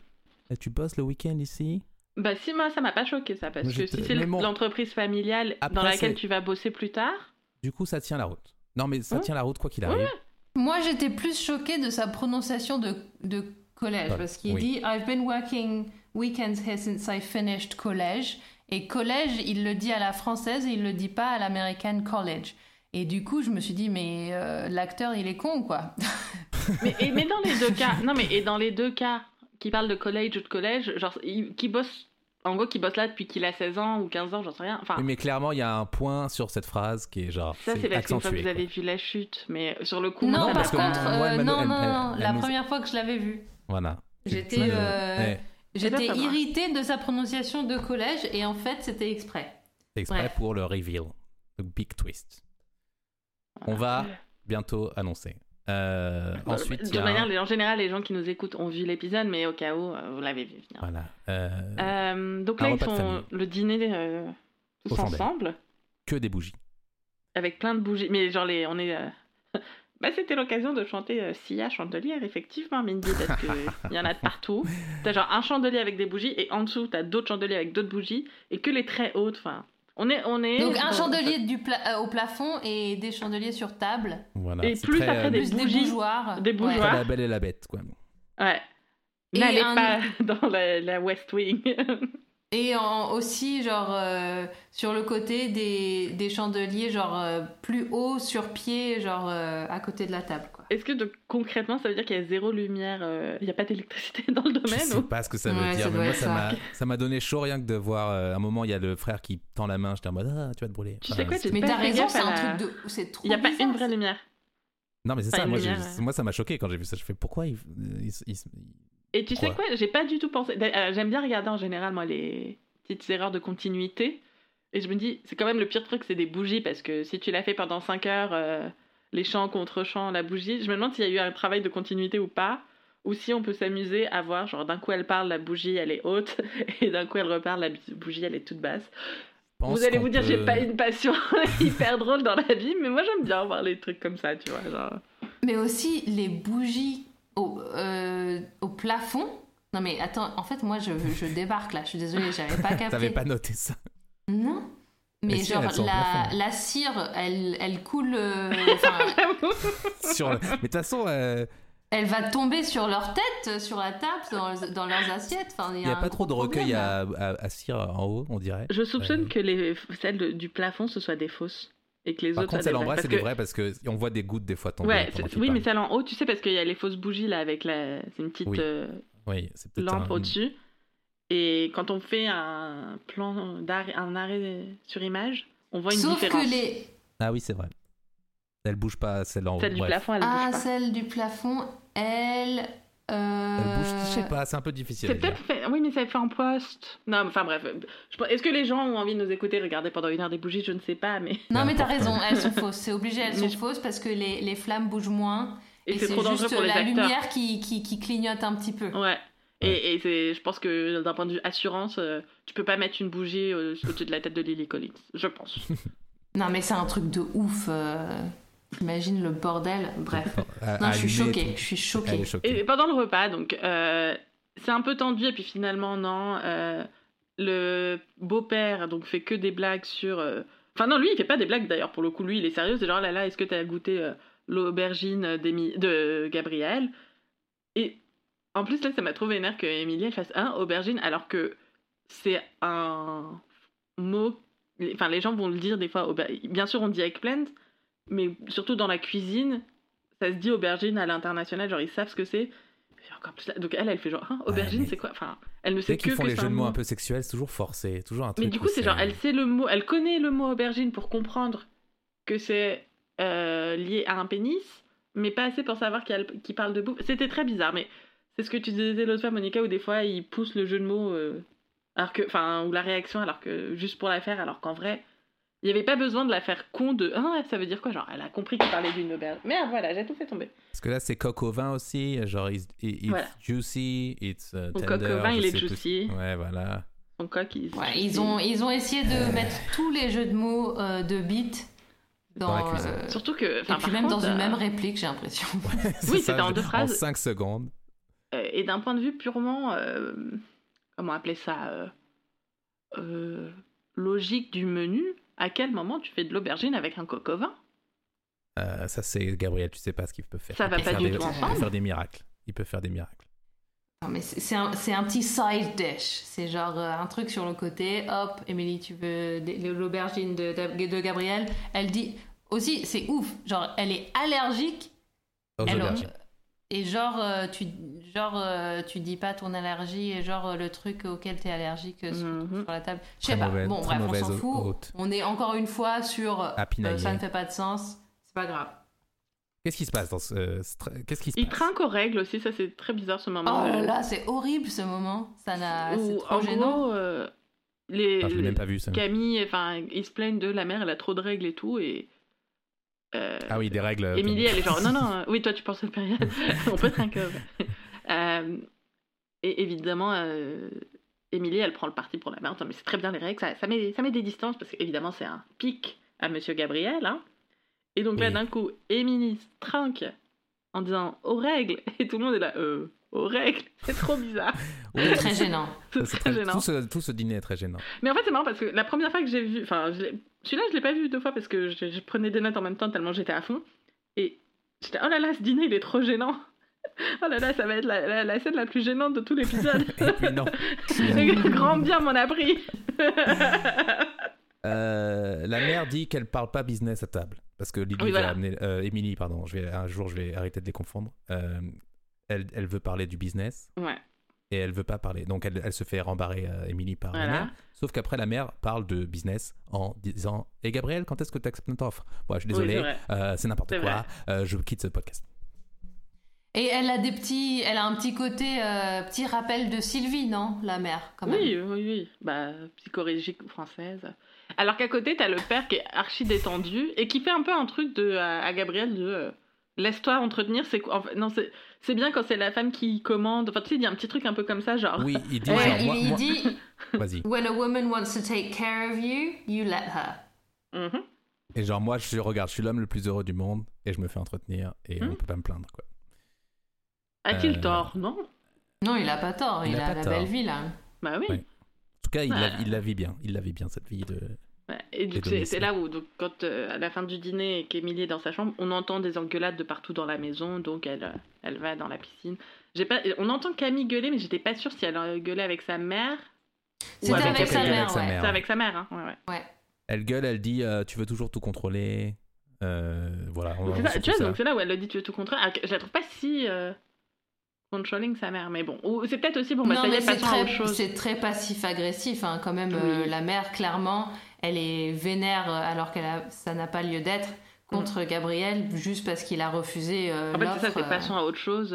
et tu bosses le week-end ici? Bah si, moi, ça m'a pas choqué ça. Parce que si c'est l'entreprise familiale après, dans laquelle tu vas bosser plus tard... Du coup, ça tient la route. Non, mais ça tient la route quoi qu'il arrive. Ouais. Moi, j'étais plus choquée de sa prononciation de collège. Parce qu'il dit, I've been working weekends here since I finished college. Et collège, il le dit à la française et il le dit pas à l'american college. Et du coup, je me suis dit, mais l'acteur, il est con, quoi. mais dans les deux cas, dans les deux cas, qui parlent de college ou de collège, qui bosse là depuis qu'il a 16 ans ou 15 ans, j'en sais rien. Enfin, oui, mais clairement, il y a un point sur cette phrase qui est ça, c'est parce qu'une fois que vous avez vu La Chute, mais sur le coup... Non, par contre, la première fois que je l'avais vue. Voilà. J'étais irritée de sa prononciation de collège et en fait c'était exprès. C'est exprès pour le reveal, le big twist. On va bientôt annoncer. Ensuite, de toute manière, en général, les gens qui nous écoutent ont vu l'épisode, mais au cas où, vous l'avez vu venir. Voilà. Donc là, ils font le dîner tous ensemble. Que des bougies. Avec plein de bougies, mais on est. C'était l'occasion de chanter Sia Chandelier, effectivement, Mindy, parce qu'il y en a de partout. T'as un chandelier avec des bougies et en dessous, t'as d'autres chandeliers avec d'autres bougies et que les très hautes. Enfin, on est. Donc un chandelier au plafond et des chandeliers sur table. Voilà, et plus après des bougeoirs. Des bougeoirs. Ouais. La Belle et la Bête, quoi. Ouais. N'allez pas dans la West Wing. Et aussi, sur le côté des chandeliers, plus haut, sur pied, à côté de la table, quoi. Est-ce que, concrètement, ça veut dire qu'il y a zéro lumière, il n'y a pas d'électricité dans le domaine? Je ne sais pas ce que ça veut dire, mais moi, ça m'a donné chaud rien que de voir... à un moment, il y a le frère qui tend la main, j'étais en mode « Ah, tu vas te brûler ». Mais t'as raison, c'est un truc de... C'est trop bizarre. Il n'y a pas une vraie lumière. Non, mais c'est ça. Moi, ça m'a choqué quand j'ai vu ça. Je fais « Pourquoi il... » Et tu sais quoi, j'ai pas du tout pensé... J'aime bien regarder en général, moi, les petites erreurs de continuité. Et je me dis, c'est quand même le pire truc, c'est des bougies. Parce que si tu l'as fait pendant 5 heures, les chants contre chants, la bougie... Je me demande s'il y a eu un travail de continuité ou pas. Ou si on peut s'amuser à voir, d'un coup, elle parle, la bougie, elle est haute. Et d'un coup, elle repart, la bougie, elle est toute basse. Vous allez vous dire, j'ai pas une passion hyper drôle dans la vie. Mais moi, j'aime bien voir les trucs comme ça, tu vois. Mais aussi, les bougies... au plafond. Non mais attends, en fait moi je débarque là, je suis désolée, j'avais pas capté. T'avais pas noté ça? Non. Mais si, la cire, elle coule. Mais de toute façon. Elle va tomber sur leur tête, sur la table, dans leurs assiettes. Enfin, il n'y a pas trop de recueil à cire en haut, on dirait. Je soupçonne que celles du plafond ce soit des fausses. Et que les autres, par contre, celle en vrai, c'est des vrais parce qu'on voit des gouttes des fois tomber. Ouais, mais celle en haut, tu sais, parce qu'il y a les fausses bougies là avec c'est une petite lampe au-dessus. Et quand on fait un plan d'arrêt, un arrêt sur image, on voit une différence. Sauf que les... Ah oui, c'est vrai. Elle bouge pas, celle en haut. Celle du plafond, elle bouge pas. Ah, celle du plafond, elle... Elle bouge, je sais pas, c'est un peu difficile. C'est peut-être fait... Oui, mais ça fait en poste. Non, enfin bref. Est-ce que les gens ont envie de nous écouter, regarder pendant une heure des bougies ? Je ne sais pas, mais... Non, mais t'as raison, elles sont fausses. C'est obligé, elles sont fausses parce que les flammes bougent moins. Et c'est trop dangereux pour les acteurs. C'est juste la lumière qui clignote un petit peu. Ouais. Et c'est, je pense que d'un point de vue assurance, tu peux pas mettre une bougie au-dessus de la tête de Lily Collins, je pense. Non mais c'est un truc de ouf, j'imagine le bordel, bref. Non, je suis choquée. Et pendant le repas, donc, c'est un peu tendu, et puis finalement, non, le beau-père donc, fait que des blagues sur... Enfin non, lui, il fait pas des blagues d'ailleurs, pour le coup, lui, il est sérieux, c'est genre, là, est-ce que t'as goûté l'aubergine de Gabriel ? Et... En plus, là, ça m'a trop vénère que Emilie, elle fasse un aubergine, alors que c'est un mot... Enfin, les gens vont le dire des fois. Bien sûr, on dit eggplant, mais surtout dans la cuisine, ça se dit aubergine à l'international. Genre, ils savent ce que c'est. Donc, elle fait genre, hein, aubergine, ouais, c'est quoi ? Enfin, elle ne sait que... Dès qu'ils font les jeux de mots un peu sexuels, c'est toujours forcé. Toujours un truc. Mais du coup, c'est genre, elle sait le mot... Elle connaît le mot aubergine pour comprendre que c'est lié à un pénis, mais pas assez pour savoir qu'il parle de bouffe. C'était très bizarre, mais... C'est ce que tu disais l'autre fois, Monica, où des fois, ils poussent le jeu de mots, ou la réaction, alors que juste pour la faire, alors qu'en vrai, il n'y avait pas besoin de la faire con de « Ah, ça veut dire quoi ?» Genre, elle a compris qu'il parlait d'une auberge. Merde, voilà, j'ai tout fait tomber. Parce que là, c'est coq au vin aussi, genre, it's voilà. Juicy, it's tender. Coq au vin, il est juicy. Tout... Ouais, voilà. Son coq, il est juicy. Ils ont essayé de mettre tous les jeux de mots de beat dans la cuisine. Surtout que... Et puis même contre, dans une même réplique, j'ai l'impression. Ouais, oui, c'était en deux phrases. En 5 secondes. Et d'un point de vue purement, comment appeler ça, logique du menu, à quel moment tu fais de l'aubergine avec un coq au vin ? Ça c'est Gabriel, tu sais pas ce qu'il peut faire. Ça va pas du tout ensemble. Il peut faire des miracles. Non mais c'est un petit side dish, c'est genre un truc sur le côté. Hop, Émilie, tu veux l'aubergine de Gabriel ? Elle dit aussi, c'est ouf, genre elle est allergique aux aubergines. Et genre, tu dis pas ton allergie et genre le truc auquel t'es allergique sur la table. Je sais pas. Mauvais, bon, bref, on s'en fout. On est encore une fois sur ça ne fait pas de sens. C'est pas grave. Qu'est-ce qui se passe dans qu'est-ce qui se passe ? Il trinque aux règles aussi. Ça, c'est très bizarre ce moment. Oh là là, c'est horrible ce moment. C'est trop gênant. En gros, je l'ai même pas vu ça. Camille, ils se plaignent de la mère, elle a trop de règles et tout et. Ah oui, des règles. Émilie, elle est genre non, oui, toi tu penses à cette période, on peut être un cœur. Et évidemment, Émilie, elle prend le parti pour la mère, mais c'est très bien les règles, ça met des distances, parce qu'évidemment, c'est un pic à monsieur Gabriel. Hein. Et donc là, d'un coup, Émilie trinque en disant aux règles, et tout le monde est là, aux règles, c'est trop bizarre. Oui, très gênant. C'est très gênant. Tout ce dîner est très gênant. Mais en fait, c'est marrant parce que la première fois que j'ai vu, celui-là, je l'ai pas vu 2 fois parce que je prenais des notes en même temps tellement j'étais à fond. Et j'étais, oh là là, ce dîner, il est trop gênant. Oh là là, ça va être la scène la plus gênante de tout l'épisode. Et puis non. Grand bien m'en a pris. La mère dit qu'elle parle pas business à table. Parce que Lily a amené... Émilie, pardon, un jour, je vais arrêter de les confondre. Elle veut parler du business. Ouais. Et elle veut pas parler. Donc elle se fait rembarrer Émilie par la mère. Sauf qu'après la mère parle de business en disant « Et Gabriel, quand est-ce que tu acceptes notre offre ?» Bon, je suis désolée, oui, c'est n'importe quoi. Je quitte ce podcast. Et elle a elle a un petit côté, petit rappel de Sylvie, non ? La mère, quand même. Oui. Bah, psychorhégique française. Alors qu'à côté, t'as le père qui est archi détendu et qui fait un peu un truc à Gabriel de... Laisse-toi entretenir, c'est bien quand c'est la femme qui commande. Enfin, tu sais, il y a un petit truc un peu comme ça, genre. Oui, il dit. Vas-y. When a woman wants to take care of you, you let her. Mm-hmm. Et genre, moi, je suis l'homme le plus heureux du monde et je me fais entretenir et on peut pas me plaindre, quoi. A-t-il tort, non ? Non, il a pas tort. Il a la belle vie, là. Bah oui. En tout cas, il la vit bien. Il la vit bien, cette vie de. Et donc c'est là où donc, quand à la fin du dîner et qu'Émilie est dans sa chambre, on entend des engueulades de partout dans la maison, donc elle va dans la piscine. On entend Camille gueuler, mais j'étais pas sûre si elle gueulait avec sa mère. C'était avec sa mère. C'était avec sa mère. Ouais. Elle gueule, elle dit tu veux toujours tout contrôler. Voilà. Tu vois, donc c'est là où elle le dit tu veux tout contrôler. Je la trouve pas si controlling sa mère, mais bon, c'est peut-être aussi bon, bah, non, ça y est, passons à autre chose. C'est très passif-agressif, hein, quand même. Oui. La mère, clairement, elle est vénère alors que ça n'a pas lieu d'être contre Gabriel, juste parce qu'il a refusé l'offre. En fait, c'est ça, c'est passons à autre chose.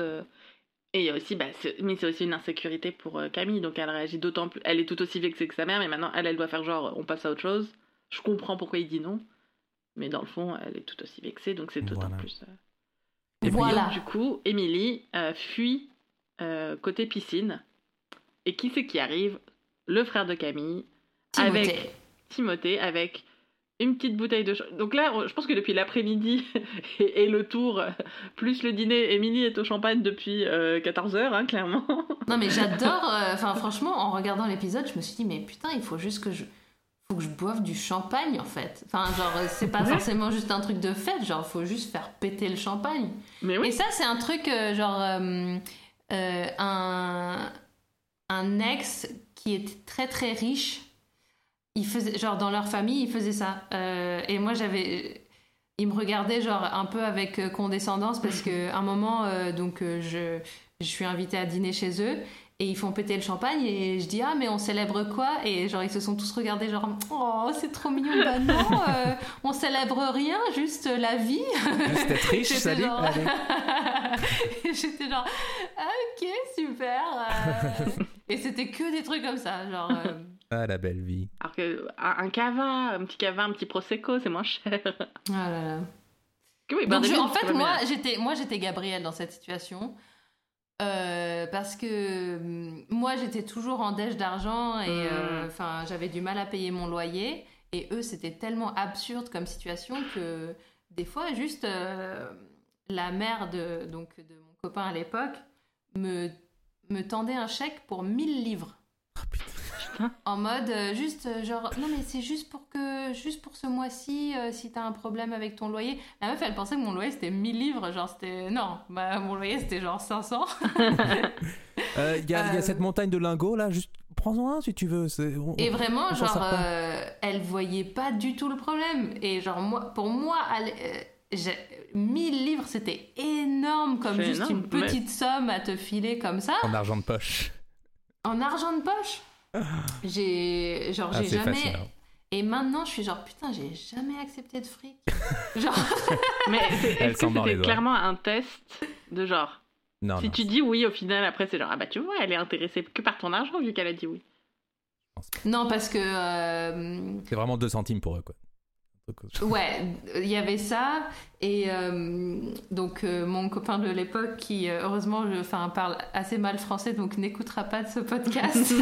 Et il y a aussi, mais c'est aussi une insécurité pour Camille, donc elle réagit d'autant plus. Elle est tout aussi vexée que sa mère, mais maintenant, elle doit faire genre, on passe à autre chose. Je comprends pourquoi il dit non, mais dans le fond, elle est tout aussi vexée, donc c'est d'autant plus... Et voilà. Puis, du coup, Émilie fuit côté piscine. Et qui c'est qui arrive ? Le frère de Camille, Timothée, avec une petite bouteille de... Donc là, je pense que depuis l'après-midi et le tour, plus le dîner, Émilie est au champagne depuis 14h, hein, clairement. Non mais j'adore, franchement, en regardant l'épisode, je me suis dit, mais putain, il faut juste que je boive du champagne, en fait. Enfin, genre, c'est pas forcément juste un truc de fête, genre, faut juste faire péter le champagne. Mais oui. Et ça, c'est un truc, un ex qui était très, très riche, il faisait, genre, dans leur famille, il faisait ça. Et moi, il me regardait, genre, un peu avec condescendance, parce qu'à un moment, je suis invitée à dîner chez eux, et ils font péter le champagne et je dis, ah mais on célèbre quoi, et genre ils se sont tous regardés genre, oh c'est trop mignon, bah non, on célèbre rien, juste la vie, juste être riche, salut, genre... j'étais genre, ah, ok super, et c'était que des trucs comme ça, genre ah la belle vie, alors que un petit prosecco c'est moins cher. Ah là là. Oui, donc en fait moi j'étais Gabriel dans cette situation. Parce que moi j'étais toujours en dèche d'argent et j'avais du mal à payer mon loyer, et eux c'était tellement absurde comme situation que des fois juste la mère de mon copain à l'époque me tendait un chèque pour 1000 livres. Oh, putain. En mode non mais c'est juste pour ce mois-ci, si t'as un problème avec ton loyer. La meuf elle pensait que mon loyer c'était 1000 livres, genre c'était... Non, mon loyer c'était genre 500. Il y a cette montagne de lingots là, juste prends-en un si tu veux. Et vraiment elle voyait pas du tout le problème. Et genre moi, 1000 livres c'était énorme comme c'est juste énorme, une petite somme à te filer comme ça. En argent de poche. J'ai jamais... Fascinant. Et maintenant, je suis genre, putain, j'ai jamais accepté de fric. Genre... Mais est-ce que c'était clairement un test de genre... Non. Tu dis oui, au final, après, c'est genre, ah bah tu vois, elle est intéressée que par ton argent, vu qu'elle a dit oui. Non, parce que... C'est vraiment 2 centimes pour eux, quoi. Ouais, il y avait ça, et mon copain de l'époque qui heureusement parle assez mal français, donc n'écoutera pas de ce podcast.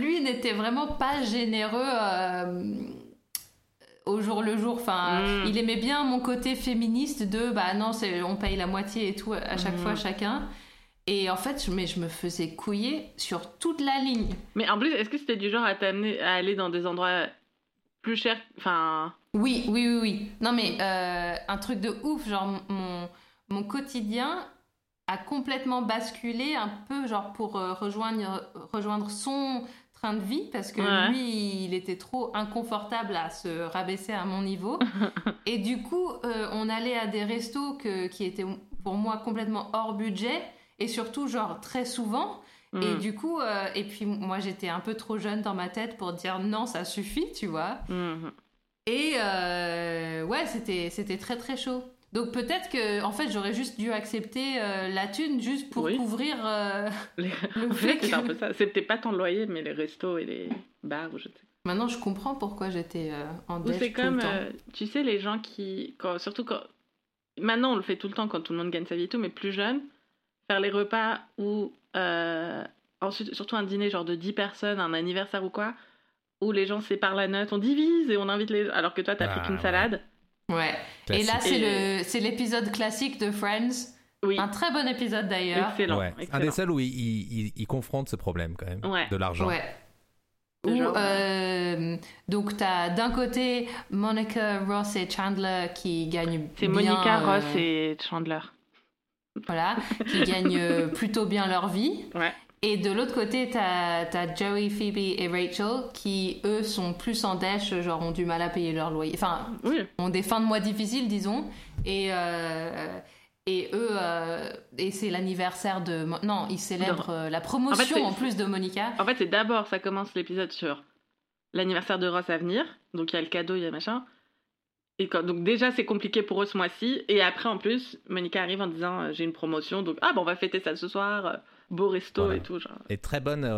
Lui n'était vraiment pas généreux au jour le jour. Il aimait bien mon côté féministe de on paye la moitié et tout à chaque fois chacun. Et en fait, je me faisais couiller sur toute la ligne. Mais en plus, est-ce que c'était du genre à t'amener à aller dans des endroits plus cher, enfin... Oui. Non, mais un truc de ouf, genre mon quotidien a complètement basculé un peu, genre pour rejoindre son train de vie, parce que lui, il était trop inconfortable à se rabaisser à mon niveau. Et du coup, on allait à des restos qui étaient pour moi complètement hors budget, et surtout, genre, très souvent... Et du coup, et puis moi j'étais un peu trop jeune dans ma tête pour dire non, ça suffit, tu vois. Et c'était très très chaud. Donc peut-être que en fait j'aurais juste dû accepter la thune juste pour couvrir le fait que... C'est un peu ça. C'était pas tant le loyer, mais les restos et les bars ou je sais. Maintenant je comprends pourquoi j'étais en dette tout le temps. C'est comme, tu sais, les gens qui, surtout quand maintenant on le fait tout le temps quand tout le monde gagne sa vie et tout, mais plus jeune, faire les repas où ensuite, surtout un dîner genre de 10 personnes, un anniversaire ou quoi, où les gens séparent la note, on divise et on invite les gens, alors que toi t'as pris qu'une salade. Ouais. Classique. Et là c'est l'épisode classique de Friends. Oui. Un très bon épisode d'ailleurs. Excellent. Ouais. Excellent. Un des seuls où il confronte ce problème quand même de l'argent. Ouais. Où, donc t'as d'un côté Monica, Ross et Chandler qui gagnent. C'est bien, Monica, Ross et Chandler. Voilà, qui gagnent plutôt bien leur vie. Ouais. Et de l'autre côté, t'as Joey, Phoebe et Rachel qui, eux, sont plus en dèche, genre ont du mal à payer leur loyer. Enfin, ont des fins de mois difficiles, disons. Et, euh, Et eux, et c'est l'anniversaire de... Non, ils célèbrent la promotion en plus de Monica. En fait, c'est d'abord, ça commence l'épisode sur l'anniversaire de Ross à venir. Donc, il y a le cadeau, il y a machin. Et quand... Donc, déjà, c'est compliqué pour eux ce mois-ci. Et après, en plus, Monica arrive en disant « J'ai une promotion, donc ah, bon, on va fêter ça ce soir. Beau resto voilà. Et tout. » Genre. Et très bonne,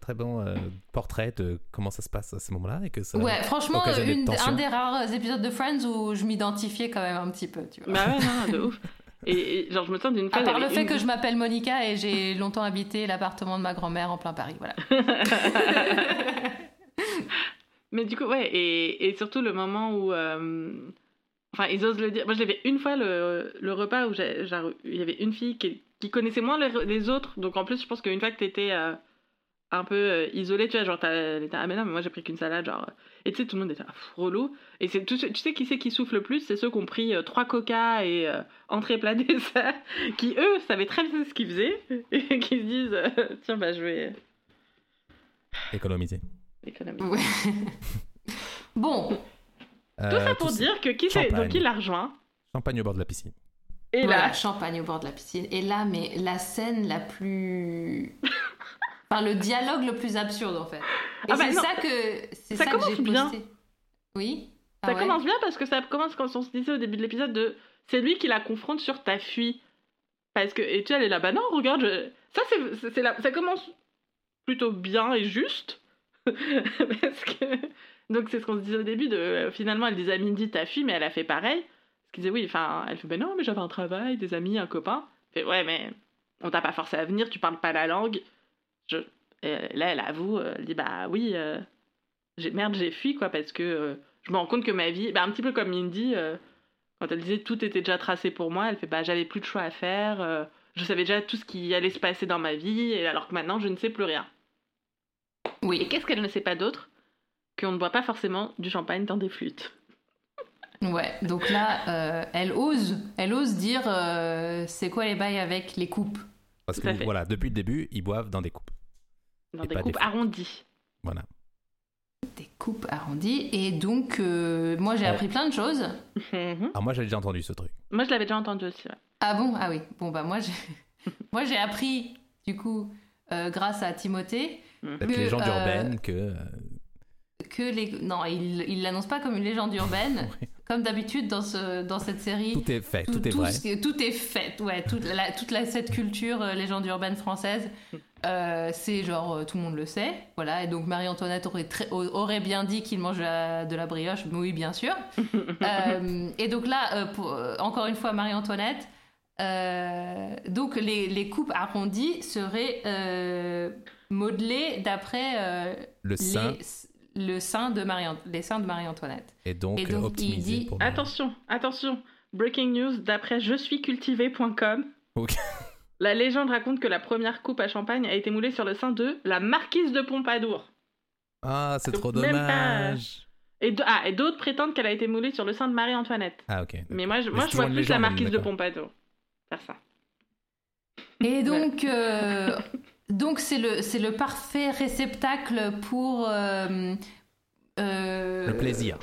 très bon portrait de comment ça se passe à ce moment-là. Et que ça franchement, un des rares épisodes de Friends où je m'identifiais quand même un petit peu. Tu vois. Bah ouais, non, de ouf. Et genre je me sens d'une phase à part le fait que je m'appelle Monica et j'ai longtemps habité l'appartement de ma grand-mère en plein Paris, voilà. Mais du coup et surtout le moment où enfin ils osent le dire. Moi je l'avais une fois le repas où il y avait une fille qui connaissait moins les autres, donc en plus je pense qu'une fois que t'étais un peu isolée, tu vois, genre ah mais non mais moi j'ai pris qu'une salade genre, et tu sais tout le monde était relou et tu sais qui c'est qui souffle le plus, c'est ceux qui ont pris 3 coca et entrée plat dessert, qui eux savaient très bien ce qu'ils faisaient et qui se disent tiens bah je vais économiser. Ouais. Bon, tout ça pour dire que qui l'a rejoint, champagne au bord de la piscine. Et voilà, là champagne au bord de la piscine et là mais la scène la plus par le dialogue le plus absurde en fait. Et c'est ça que j'ai posté. Bien. Oui. Ça commence bien parce que ça commence quand on se disait au début de l'épisode de c'est lui qui la confronte sur ta fuite. Parce que et tu elle est là bah non regarde ça c'est là ça commence plutôt bien et juste parce que donc c'est ce qu'on se disait au début de finalement elle disait à Mindy ta fuite mais elle a fait pareil parce qu'elle disait oui enfin elle fait ben non mais j'avais un travail, des amis, un copain. Et ouais mais on t'a pas forcé à venir, tu parles pas la langue. Et là elle avoue, elle dit bah oui j'ai fui quoi parce que je me rends compte que ma vie un petit peu comme Mindy quand elle disait tout était déjà tracé pour moi, elle fait bah j'avais plus de choix à faire, je savais déjà tout ce qui allait se passer dans ma vie et alors que maintenant je ne sais plus rien. Oui. Et qu'est-ce qu'elle ne sait pas d'autre qu'on ne boit pas forcément du champagne dans des flûtes. Ouais, donc là elle ose dire c'est quoi les bails avec les coupes. Parce que voilà, depuis le début, ils boivent dans des coupes. Dans des coupes arrondies. Voilà. Des coupes arrondies. Et donc, moi, j'ai appris plein de choses. Ah, moi, j'avais déjà entendu ce truc. Moi, je l'avais déjà entendu aussi. Ouais. Ah bon ? Ah oui. Bon, bah, moi, j'ai appris, du coup, grâce à Timothée. Que les légendes urbaines, Non, il l'annonce pas comme une légende urbaine. Oui. Comme d'habitude dans cette série, tout est fait, tout est vrai. Tout est fait, ouais. Toute cette culture légende urbaine française, c'est genre tout le monde le sait, voilà. Et donc Marie-Antoinette aurait bien dit qu'il mange de la brioche, mais oui, bien sûr. Et donc là, encore une fois, Marie-Antoinette. Donc les coupes arrondies seraient modelées d'après le sein. Les seins de Marie-Antoinette. Et donc, optimisé il dit... Attention, breaking news, d'après je-suis-cultivée.com, okay. La légende raconte que la première coupe à champagne a été moulée sur le sein de la marquise de Pompadour. Ah, c'est donc, trop dommage. Pas... Et d'autres prétendent qu'elle a été moulée sur le sein de Marie-Antoinette. Ah, ok. Mais moi je vois plus la marquise de Pompadour. Faire ça. Et donc... Donc c'est le parfait réceptacle pour le plaisir.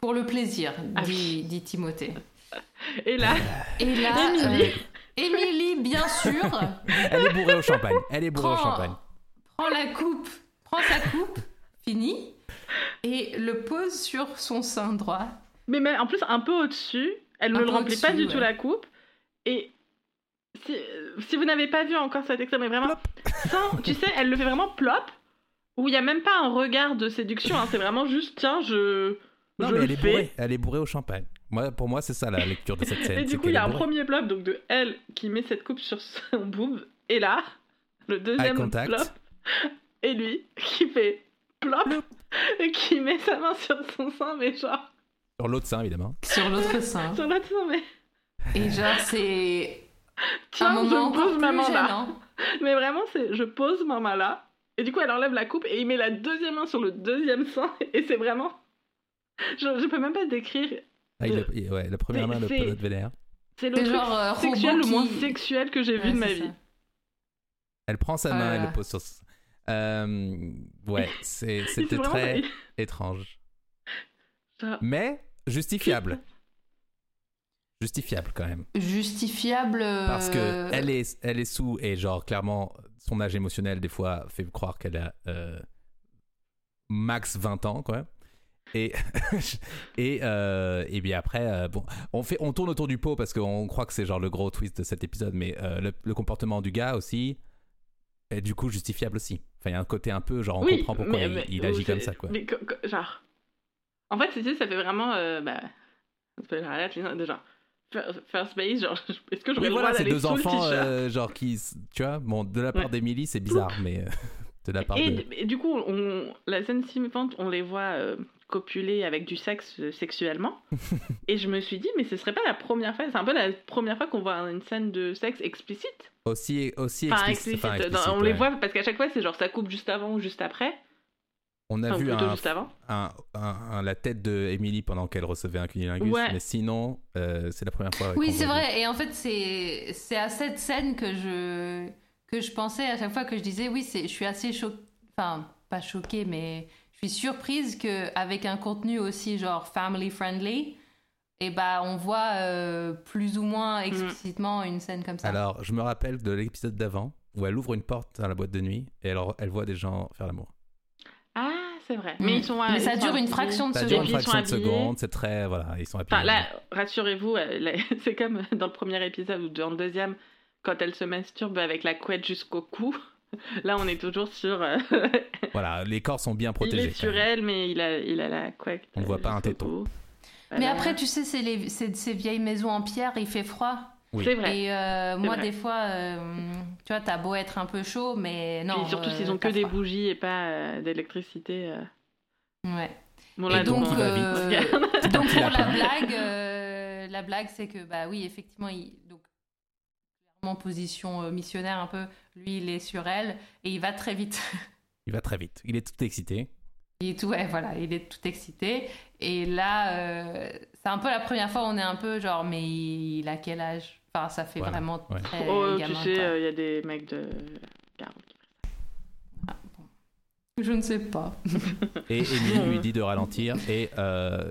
Pour le plaisir, dit Timothée. Et là, Émilie, bien sûr. Elle est bourrée au champagne. Prend sa coupe, fini, et le pose sur son sein droit. Mais en plus un peu au-dessus. Elle ne le remplit pas du tout la coupe et si vous n'avez pas vu encore cet extrait, mais vraiment, tu sais, elle le fait vraiment plop, où il n'y a même pas un regard de séduction, hein, c'est vraiment juste, tiens, elle est bourrée au champagne. Pour moi, c'est ça la lecture de cette scène. Et du coup, il y a un premier plop donc, de elle qui met cette coupe sur son boob, et là, le deuxième plop, et lui qui fait plop, et qui met sa main sur son sein, mais genre. Sur l'autre sein, évidemment. Sur l'autre sein, mais. Et genre, c'est. Tiens, je pose maman là. Mais vraiment, c'est je pose maman là. Et du coup, elle enlève la coupe et il met la deuxième main sur le deuxième sein. Et c'est vraiment. Je peux même pas décrire. Ah, la première main, le pelote vénère. C'est le genre sexuel le moins sexuel que j'ai vu de ma vie. Ça. Elle prend sa main et le pose sur. Ouais, c'était très étrange. Mais justifiable. Justifiable quand même. Justifiable. Parce que elle est sous et genre clairement son âge émotionnel des fois fait croire qu'elle a max 20 ans quoi. Et bien après bon on tourne autour du pot parce qu'on croit que c'est genre le gros twist de cet épisode mais le comportement du gars aussi est du coup justifiable aussi. Enfin il y a un côté un peu genre on comprend pourquoi il agit comme ça quoi. Mais genre en fait c'est ça fait vraiment de genre First Base, genre, est-ce que je vais voir les deux enfants, genre qui, tu vois, bon, de la part d'Emily, c'est bizarre, mais de la part et du coup, la scène suivante, on les voit copuler avec du sexe sexuellement, et je me suis dit, mais ce serait pas la première fois, c'est un peu la première fois qu'on voit une scène de sexe explicite. Explicite on les voit parce qu'à chaque fois, c'est genre ça coupe juste avant ou juste après. On a vu la tête de Emily pendant qu'elle recevait un cunnilingus, mais sinon, c'est la première fois. Oui, c'est vrai. Et en fait, c'est à cette scène que je pensais à chaque fois que je disais oui, je suis assez choquée, enfin pas choquée, mais je suis surprise que avec un contenu aussi genre family friendly, et on voit plus ou moins explicitement une scène comme ça. Alors, je me rappelle de l'épisode d'avant où elle ouvre une porte dans la boîte de nuit et alors elle voit des gens faire l'amour. C'est vrai. Mais ils sont ça dure une fraction de seconde. C'est très ils sont habillés. Enfin, là, rassurez-vous, c'est comme dans le premier épisode ou dans le deuxième, quand elle se masturbe avec la couette jusqu'au cou. Là, on est toujours sur. Voilà, les corps sont bien protégés. Il est sur elle, mais il a la couette. On ne voit pas un téton. Voilà. Mais après, tu sais, c'est ces vieilles maisons en pierre, il fait froid. Oui. C'est vrai. Et moi, vrai. Des fois, tu vois, t'as beau être un peu chaud, mais non. Et surtout, s'ils ont que des bougies et pas d'électricité. Ouais. Bon, là, et donc donc pour la blague, c'est que oui, effectivement, donc clairement position missionnaire un peu. Lui, il est sur elle et il va très vite. Il est tout excité. Il est tout excité. Et là, c'est un peu la première fois où on est un peu genre, mais il a quel âge ? Enfin, ça fait vraiment très gamin. Tu sais, il y a des mecs de 40. Ah, bon. Je ne sais pas. Et Emily lui dit de ralentir. Et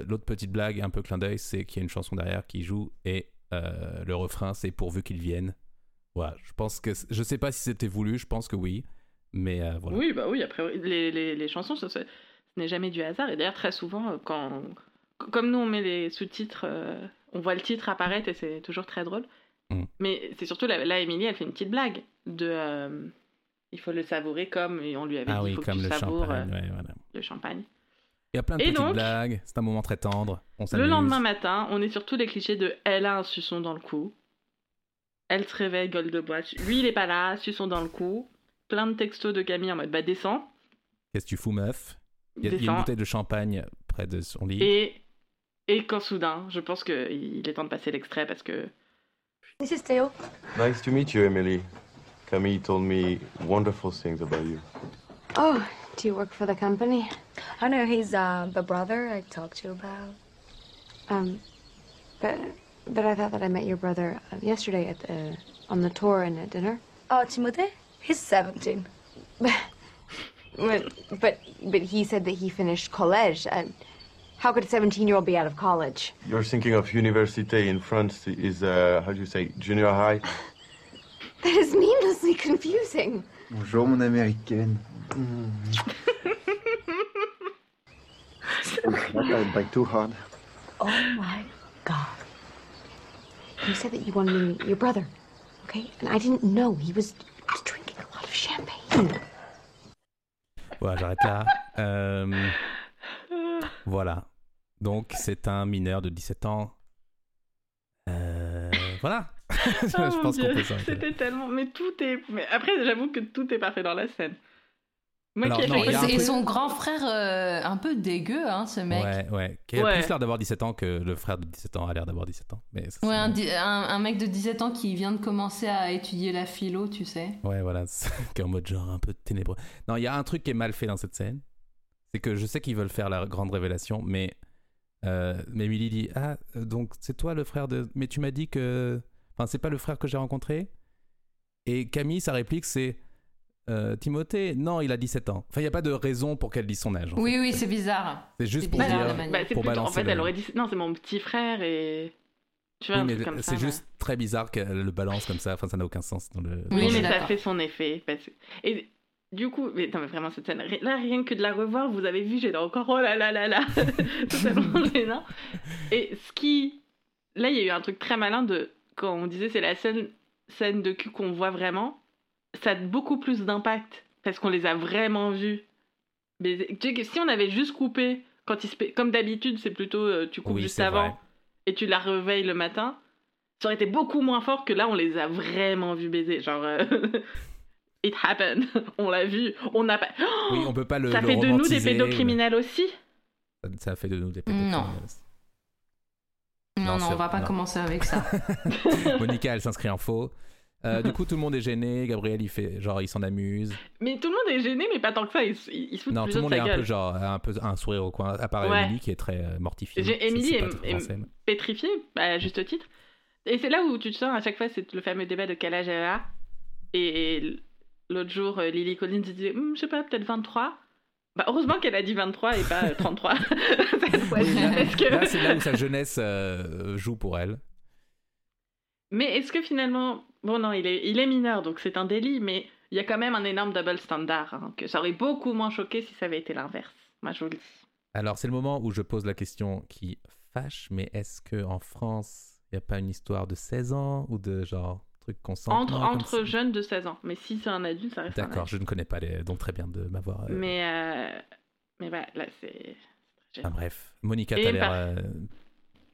l'autre petite blague, un peu clin d'œil, c'est qu'il y a une chanson derrière qui joue. Et le refrain, c'est pourvu qu'ils viennent. Voilà, je pense que... Je ne sais pas si c'était voulu, je pense que oui. Mais voilà. Oui, après, les chansons, ça n'est jamais du hasard. Et d'ailleurs, très souvent, comme nous, on met les sous-titres, on voit le titre apparaître et c'est toujours très drôle. Mais c'est surtout, là, Emily, elle fait une petite blague de... il faut le savourer comme... Et on lui avait dit, il faut que tu savoures le champagne. Il y a plein de petites blagues. C'est un moment très tendre. On s'amuse. Le lendemain matin, on est sur tous les clichés de « Elle a un suçon dans le cou ». Elle se réveille, gueule de bois. Lui, il n'est pas là, suçon dans le cou. Plein de textos de Camille en mode descends. Qu'est-ce que tu fous, meuf ? Il y a une bouteille de champagne près de son lit. Et quand soudain, je pense qu'il est temps de passer l'extrait parce que. This is Theo. Nice to meet you, Emily. Camille told me wonderful things about you. Oh, do you work for the company? Oh no, he's the brother I talked to you about. But I thought that I met your brother yesterday at on the tour and at dinner. Oh, Timothée? He's 17. But he said that he finished college. How could a 17-year-old be out of college? You're thinking of université in France is, junior high? That is needlessly confusing. Bonjour, mon américaine. I bite too hard. Oh, my God. You said that you wanted to meet your brother, okay? And I didn't know he was... champagne. Voilà, j'arrête là. Voilà. Donc, c'est un mineur de 17 ans. Voilà. Je pense qu'on peut ça. C'était tellement... Mais tout est... Mais après, j'avoue que tout est parfait dans la scène. Et son grand frère un peu dégueu, hein, ce mec. Ouais. Qui a plus l'air d'avoir 17 ans que le frère de 17 ans a l'air d'avoir 17 ans. Mais ça, un mec de 17 ans qui vient de commencer à étudier la philo, tu sais. Ouais, voilà, qui est en mode genre un peu ténébreux. Non, il y a un truc qui est mal fait dans cette scène. C'est que je sais qu'ils veulent faire la grande révélation, mais Emily dit « Ah, donc c'est toi le frère de... Mais tu m'as dit que... Enfin, c'est pas le frère que j'ai rencontré. » Et Camille, sa réplique, c'est... Timothée, non, il a 17 ans. Enfin, il n'y a pas de raison pour qu'elle dise son âge. Oui, c'est bizarre. C'est juste pour dire, pour balancer. En fait, elle aurait dit, non, c'est mon petit frère et... Tu vois, oui, mais comme c'est ça, juste très bizarre qu'elle le balance comme ça. Enfin, ça n'a aucun sens dans le. Oui, mais ça fait son effet. Et du coup, mais non, mais vraiment cette scène. Là, rien que de la revoir, vous avez vu, j'étais encore oh là là là là, totalement gênant. Et ce qui, là, il y a eu un truc très malin de quand on disait c'est la scène de cul qu'on voit vraiment, ça a beaucoup plus d'impact parce qu'on les a vraiment vus. Mais tu sais, si on avait juste coupé quand comme d'habitude, c'est plutôt tu coupes oui, juste avant. Vrai. Et tu la réveilles le matin, ça aurait été beaucoup moins fort que là, on les a vraiment vus baiser. Genre, it happened, on l'a vu, on n'a pas. Oh oui, on peut pas le. Ça fait de nous des pédocriminels aussi. Ça fait de nous des pédocriminels. Non, on va pas commencer avec ça. Monica, elle s'inscrit en faux. Du coup, tout le monde est gêné. Gabriel, il fait genre, il s'en amuse. Mais tout le monde est gêné, mais pas tant que ça. Il se fout de sa gueule. Non, tout le monde est un peu un sourire au coin. À part Emily qui est très mortifiée. Emily est pétrifiée, à juste titre. Et c'est là où tu te sens à chaque fois, c'est le fameux débat de quel âge elle a. Et l'autre jour, Lily Collins disait, je sais pas, peut-être 23. Bah, heureusement qu'elle a dit 23 et pas 33. Là, c'est là où sa jeunesse joue pour elle. Mais est-ce que finalement... Bon, non, il est mineur, donc c'est un délit, mais il y a quand même un énorme double standard, hein, que ça aurait beaucoup moins choqué si ça avait été l'inverse. Moi, je vous le dis. Alors, c'est le moment où je pose la question qui fâche, mais est-ce qu'en France, il n'y a pas une histoire de 16 ans ou de genre truc consentant entre jeunes de 16 ans. Mais si c'est un adulte, ça reste un adulte. D'accord, je ne connais pas les... Donc, très bien de m'avoir... Mais bah, là, c'est... Enfin, bref, Monica, t'as l'air...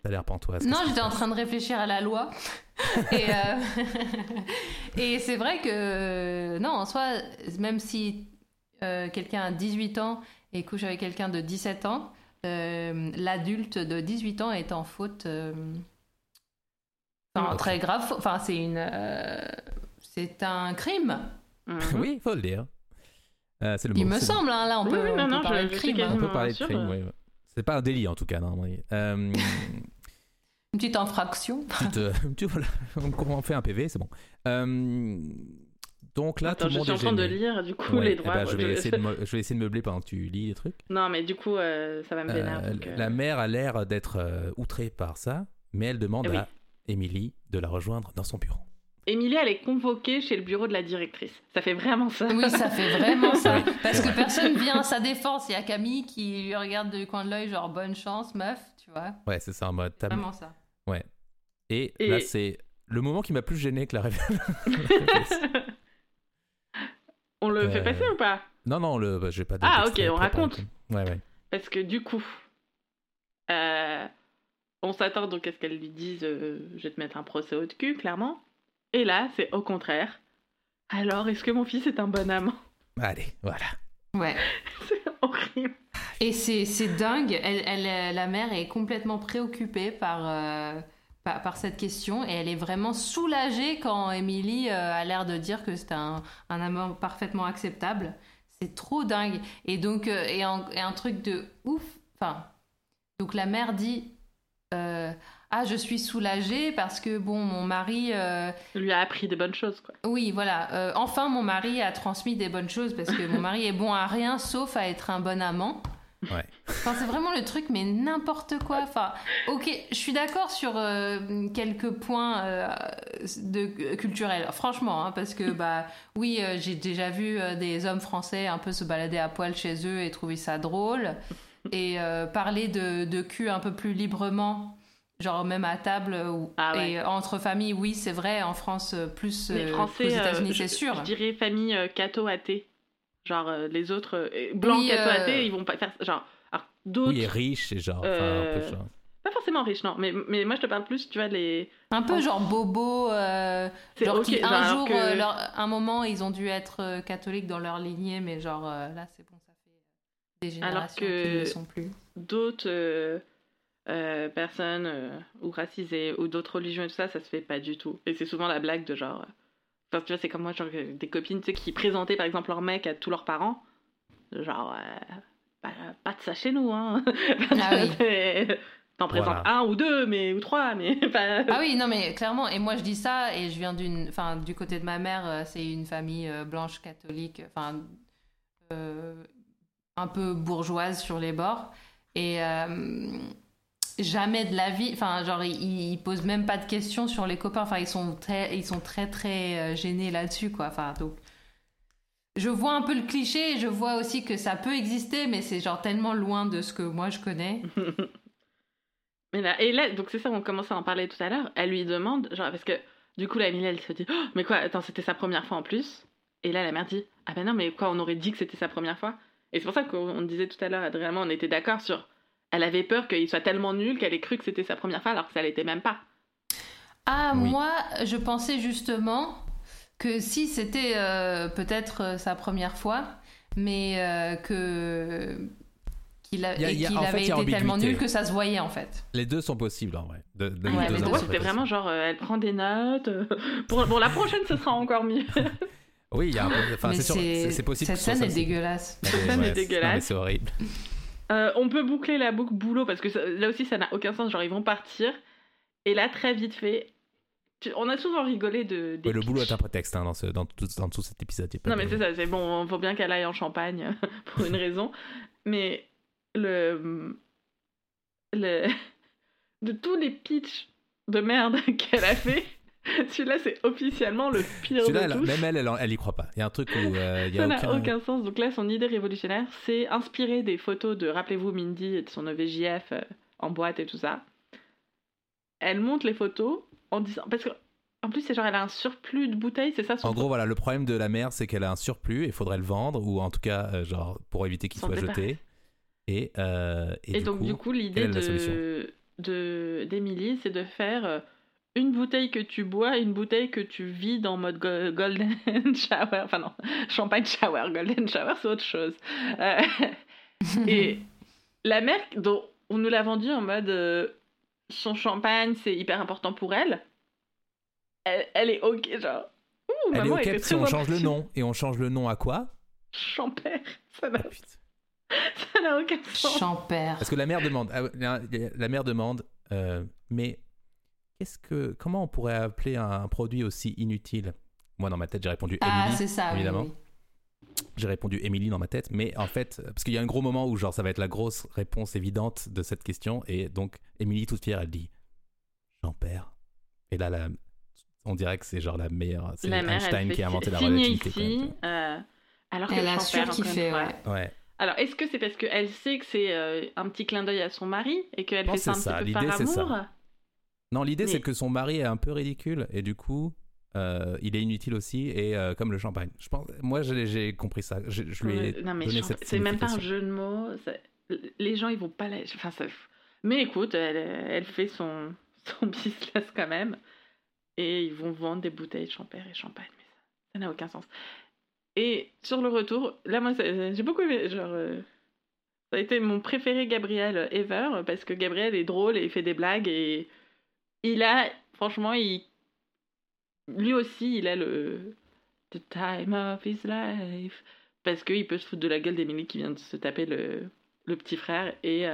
T'as l'air pantoise. Non, j'étais en train de réfléchir à la loi. Et c'est vrai que, non, en soi, même si quelqu'un a 18 ans et couche avec quelqu'un de 17 ans, l'adulte de 18 ans est en faute. Très grave. Enfin, c'est un crime. Mm-hmm. Oui, il faut le dire. C'est le mot. Il me semble, hein, là, on peut parler de crime. On peut parler de crime, oui. C'est pas un délit, en tout cas, non. Oui. Une petite infraction. Voilà, on fait un PV, c'est bon. Donc là, tout le monde est gêné. Je suis en train de lire, du coup, les droits. Je vais essayer de meubler pendant que tu lis les trucs. Non, mais du coup, ça va me vénère. La mère a l'air d'être outrée par ça, mais elle demande à Émilie de la rejoindre dans son bureau. Émilie, elle est convoquée chez le bureau de la directrice. Ça fait vraiment ça. Oui, ça fait vraiment ça. Parce que personne vient à sa défense. Il y a Camille qui lui regarde du coin de l'œil, genre bonne chance, meuf, tu vois. Ouais, c'est ça en mode. C'est vraiment ça. Ouais. Et là, c'est le moment qui m'a plus gêné que la révélation. On le fait passer ou pas ? Non, je vais pas. Ah, ok, on raconte. Ouais. Parce que du coup, on s'attend donc à ce qu'elle lui dise je vais te mettre un procès au cul, clairement. Et là, c'est au contraire. Alors, est-ce que mon fils est un bon amant ? Allez, voilà. Ouais. C'est horrible. Et c'est dingue. La mère est complètement préoccupée par cette question. Et elle est vraiment soulagée quand Émilie a l'air de dire que c'est un amour parfaitement acceptable. C'est trop dingue. Et donc, un truc de ouf. Enfin, donc la mère dit... je suis soulagée parce que bon, mon mari lui a appris des bonnes choses, quoi. Oui, voilà. Enfin, mon mari a transmis des bonnes choses parce que mon mari est bon à rien sauf à être un bon amant. Ouais. Enfin, c'est vraiment le truc, mais n'importe quoi. Enfin, ok, je suis d'accord sur quelques points culturels, franchement, hein, parce que bah oui, j'ai déjà vu des hommes français un peu se balader à poil chez eux et trouver ça drôle et parler de cul un peu plus librement. Genre même à table et entre familles, oui, c'est vrai, en France, plus les Français, aux États-Unis, c'est sûr. Je dirais famille catho-athée. Genre les autres, blancs catho-athées, ils vont pas faire... Genre, alors, d'autres... Oui, riches, et genre... un peu genre... Pas forcément riches, non, mais moi je te parle plus, tu vois, les... Un peu genre bobo, genre okay, qui un genre jour, un moment, ils ont dû être catholiques dans leur lignée, mais genre là, c'est bon, ça fait des générations alors que qui ne le sont plus. D'autres... personnes ou racisées ou d'autres religions et tout ça, ça se fait pas du tout. Et c'est souvent la blague de genre... Enfin, tu vois, c'est comme moi, genre, des copines, tu sais, qui présentaient par exemple leur mec à tous leurs parents. Genre, pas de ça chez nous, hein. Ah oui. T'en présentes un ou deux, ou trois, mais pas... Ah oui, non, mais clairement, et moi je dis ça, et je viens Enfin, du côté de ma mère, c'est une famille blanche, catholique, enfin... un peu bourgeoise sur les bords. Et... jamais de la vie, enfin genre ils posent même pas de questions sur les copains, enfin ils sont très gênés là-dessus quoi, enfin donc je vois un peu le cliché et je vois aussi que ça peut exister mais c'est genre tellement loin de ce que moi je connais. Et là donc c'est ça, on commençait à en parler tout à l'heure, elle lui demande genre, parce que du coup la Emilie elle se dit oh, mais quoi attends c'était sa première fois en plus, et là la mère dit ah ben non mais quoi on aurait dit que c'était sa première fois, et c'est pour ça qu'on disait tout à l'heure Adrien, on était d'accord sur elle avait peur qu'il soit tellement nul qu'elle ait cru que c'était sa première fois alors que ça l'était même pas. Ah oui. Moi je pensais justement que si c'était peut-être sa première fois mais qu'il avait été tellement nul que ça se voyait en fait. Les deux sont possibles en vrai. Les deux c'était vraiment genre elle prend des notes pour la prochaine ce sera encore mieux. Oui, il y a un peu, enfin c'est possible. Cette scène est dégueulasse. Non, mais c'est horrible. On peut boucler la boucle boulot parce que ça, là aussi ça n'a aucun sens, genre ils vont partir et là très vite fait on a souvent rigolé des le pitchs. Boulot est un prétexte hein, dans tout cet épisode. Non mais c'est ça, c'est bon, faut bien qu'elle aille en Champagne pour une raison, mais le de tous les pitchs de merde qu'elle a fait, celui-là c'est officiellement le pire de tous. Même elle y croit pas. Il y a un truc où y a ça n'a aucun sens. Donc là son idée révolutionnaire c'est inspirée des photos de, rappelez-vous, Mindy et de son EVJF en boîte et tout ça. Elle monte les photos en disant, parce que en plus c'est genre elle a un surplus de bouteilles, c'est ça son gros voilà, le problème de la mère c'est qu'elle a un surplus et faudrait le vendre ou en tout cas genre pour éviter qu'il soit jeté. Et donc du coup l'idée d'Emilie c'est de faire une bouteille que tu bois, une bouteille que tu vides en mode golden shower, enfin non, champagne shower, golden shower c'est autre chose. Et la mère, dont on nous l'a vendue en mode son champagne c'est hyper important pour elle, elle est ok genre. Ouh, elle maman est ok si on change le nom, et on change le nom à quoi? Champère, ça va. Ça n'a aucun sens. Champère. Parce que la mère demande mais comment on pourrait appeler un produit aussi inutile? Moi dans ma tête j'ai répondu Emily. Ah c'est ça évidemment. Oui. J'ai répondu Emily dans ma tête, mais en fait parce qu'il y a un gros moment où genre ça va être la grosse réponse évidente de cette question, et donc Emily toute fière elle dit Champère. Et là on dirait que c'est genre la meilleure, c'est la Einstein qui a inventé la relativité. Ici, alors que elle a surkiffé. Ouais. Alors, est-ce que c'est parce qu'elle sait que c'est un petit clin d'œil à son mari et qu'elle fait ça un petit peu par amour ? Non, l'idée, c'est que son mari est un peu ridicule et du coup, il est inutile aussi, et comme le champagne. Je pense, moi, j'ai compris ça. Je lui ai donné cette signification. C'est même pas un jeu de mots. Les gens, ils vont pas... Mais écoute, elle fait son business quand même et ils vont vendre des bouteilles de champagne. Mais ça n'a aucun sens. Et sur le retour, là moi j'ai beaucoup aimé, genre ça a été mon préféré Gabriel ever, parce que Gabriel est drôle et il fait des blagues, et lui aussi il a le the time of his life, parce qu'il peut se foutre de la gueule d'Emilie qui vient de se taper le petit frère, et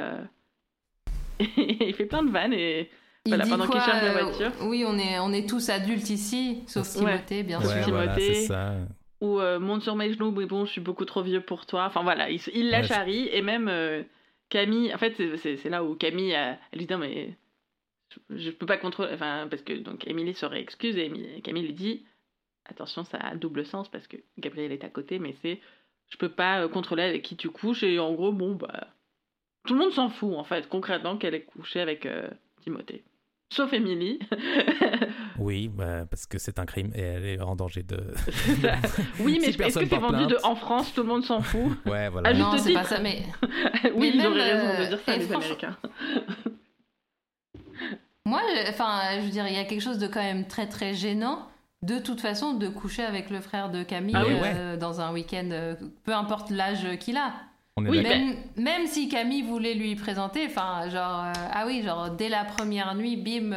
il fait plein de vannes, et voilà, pendant qu'il cherche la voiture. Oui, on est tous adultes ici, sauf Timothée, bien sûr. Ouais, voilà, c'est ça. Ou monte sur mes genoux, mais bon, je suis beaucoup trop vieux pour toi. Enfin voilà, il la charrie, et même Camille. En fait, c'est là où Camille, elle lui dit non, mais je peux pas contrôler. Enfin, parce que donc Émilie se réexcuse, et Camille lui dit attention, ça a double sens parce que Gabriel est à côté, mais c'est je peux pas contrôler avec qui tu couches, et en gros, bon bah tout le monde s'en fout en fait, concrètement, qu'elle ait couché avec Timothée. Sauf Émilie. Oui, bah, parce que c'est un crime et elle est en danger de... Oui, mais est-ce que c'est vendu en France, tout le monde s'en fout? Ouais, voilà. Ah, non, c'est pas ça, mais... Oui, ils auraient raison de dire ça, les Américains. Moi, je veux dire, il y a quelque chose de quand même très, très gênant, de toute façon, de coucher avec le frère de Camille dans un week-end, peu importe l'âge qu'il a. Oui, même si Camille voulait lui présenter, enfin, genre, dès la première nuit, bim.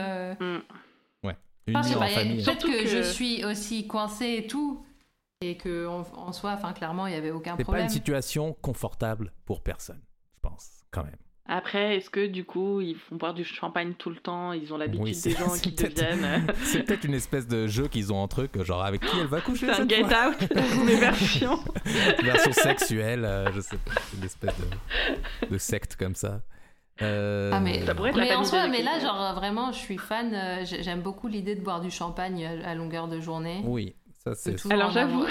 Ouais. Une nuit en famille. Peut-être que je suis aussi coincée et tout, et que en soi, enfin, clairement, il y avait aucun problème. C'est pas une situation confortable pour personne, je pense, quand même. Après, est-ce que du coup, ils font boire du champagne tout le temps? Ils ont l'habitude des gens qui deviennent. C'est peut-être une espèce de jeu qu'ils ont entre eux, que genre avec qui elle va coucher. C'est un Get Out, mais version. Version sexuelle, je sais pas. Une espèce de secte comme ça. Ah mais ça pourrait être la en soi, mais là genre vraiment je suis fan, j'aime beaucoup l'idée de boire du champagne à longueur de journée. Oui, ça c'est. Alors j'avoue,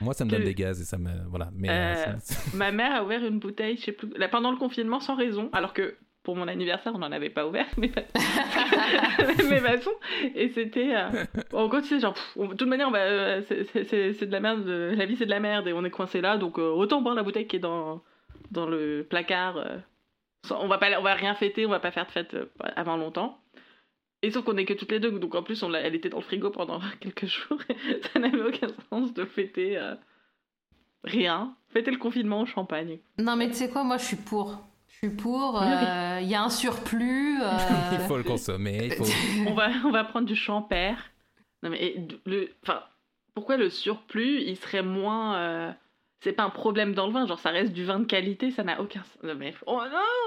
moi ça me donne des gaz et ça me voilà. Mais ma mère a ouvert une bouteille, je sais plus, là, pendant le confinement sans raison, alors que pour mon anniversaire on n'en avait pas ouvert, mais mais façon et c'était en gros tu sais genre de toute manière on va c'est de la merde, la vie c'est de la merde et on est coincé là donc autant boire la bouteille qui est dans le placard. On va rien fêter, on va pas faire de fête avant longtemps. Et sauf qu'on est que toutes les deux, donc en plus elle était dans le frigo pendant quelques jours. Ça n'avait aucun sens de fêter rien. Fêter le confinement au champagne. Non mais tu sais quoi, moi je suis pour. Je suis pour. Il y a un surplus. Il faut le consommer. On va prendre du Champère. Non mais pourquoi le surplus il serait moins c'est pas un problème dans le vin, genre ça reste du vin de qualité, ça n'a aucun sens. Mais oh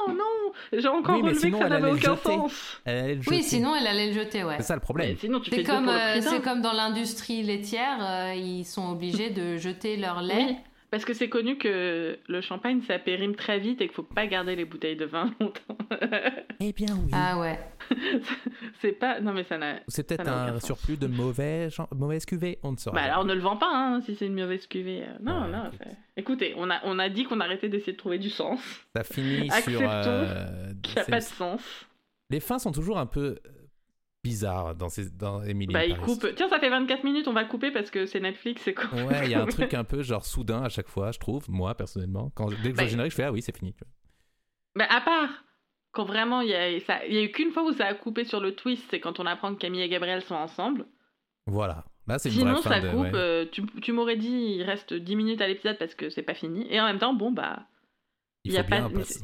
non, j'ai encore relevé que ça n'avait aucun sens. Oui, sinon elle allait le jeter, ouais. C'est ça le problème. Sinon, tu fais comme, pour le c'est comme dans l'industrie laitière, ils sont obligés de jeter leur lait. Oui, parce que c'est connu que le champagne ça périme très vite et qu'il faut pas garder les bouteilles de vin longtemps. Eh bien oui. Ah ouais. C'est pas. Non mais ça n'a. C'est peut-être un surplus de mauvaise cuvée, on ne saura. Bah alors on ne le vend pas hein, si c'est une mauvaise cuvée. Non ouais, non. Écoutez, on a dit qu'on arrêtait d'essayer de trouver du sens. Ça finit sur. Qu'il n'y a pas de sens. Les fins sont toujours un peu bizarres dans Emily in Paris. Bah ils coupent. Tiens ça fait 24 minutes, on va couper parce que c'est Netflix, c'est quoi. Ouais, il y a un truc un peu genre soudain à chaque fois, je trouve. Moi personnellement, quand dès que je générique, je fais ah oui c'est fini. Bah à part. Quand vraiment, il y a eu qu'une fois où ça a coupé sur le twist, c'est quand on apprend que Camille et Gabriel sont ensemble. Voilà. Là, c'est une vraie fin de... Sinon, ça coupe. Ouais. Tu m'aurais dit, il reste 10 minutes à l'épisode parce que c'est pas fini. Et en même temps, bon, bah... Il faut bien passer.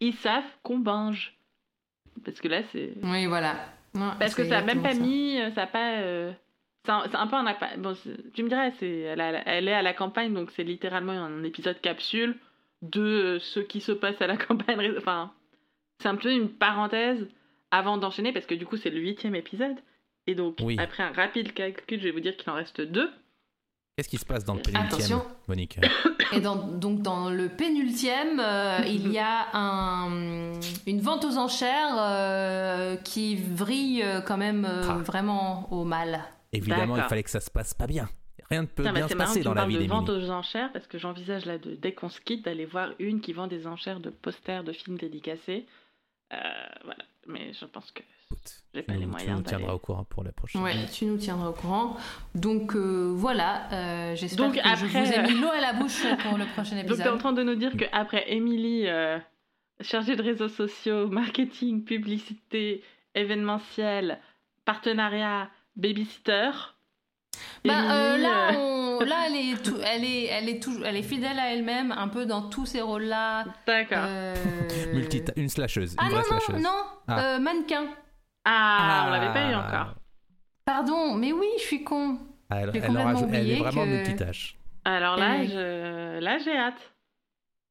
Ils savent qu'on binge. Parce que là, c'est... Oui, voilà. Non, parce que ça n'a même pas mis... Ça a pas... c'est un peu un... Bon, tu me dirais, elle est à la campagne, donc c'est littéralement un épisode capsule de ce qui se passe à la campagne. Enfin... C'est un peu une parenthèse avant d'enchaîner, parce que du coup, c'est le 8e épisode. Et donc, Après un rapide calcul, je vais vous dire qu'il en reste 2. Qu'est-ce qui se passe dans le pénultième, Monique ? Et donc, dans le pénultième, il y a une vente aux enchères qui vrille quand même vraiment au mal. Évidemment, d'accord. Il fallait que ça se passe pas bien. Rien ne peut bien se passer dans la vie d'Emily. C'est marrant de vente aux enchères, parce que j'envisage là, dès qu'on se quitte, d'aller voir une qui vend des enchères de posters, de films dédicacés. Voilà. Mais je pense que j'ai pas les moyens d'aller. Tu nous tiendras au courant pour la prochaine. Oui, tu nous tiendras au courant. Donc voilà, j'espère que je vous ai mis l'eau à la bouche pour le prochain épisode. Donc tu es en train de nous dire qu'après Emily, chargée de réseaux sociaux, marketing, publicité, événementiel, partenariat, babysitter... elle est fidèle à elle-même un peu dans tous ces rôles-là. D'accord. Une slasheuse. Mannequin. On l'avait pas eu encore. Pardon, mais oui, je suis con. Alors, elle est vraiment multitâche. Alors là, j'ai hâte.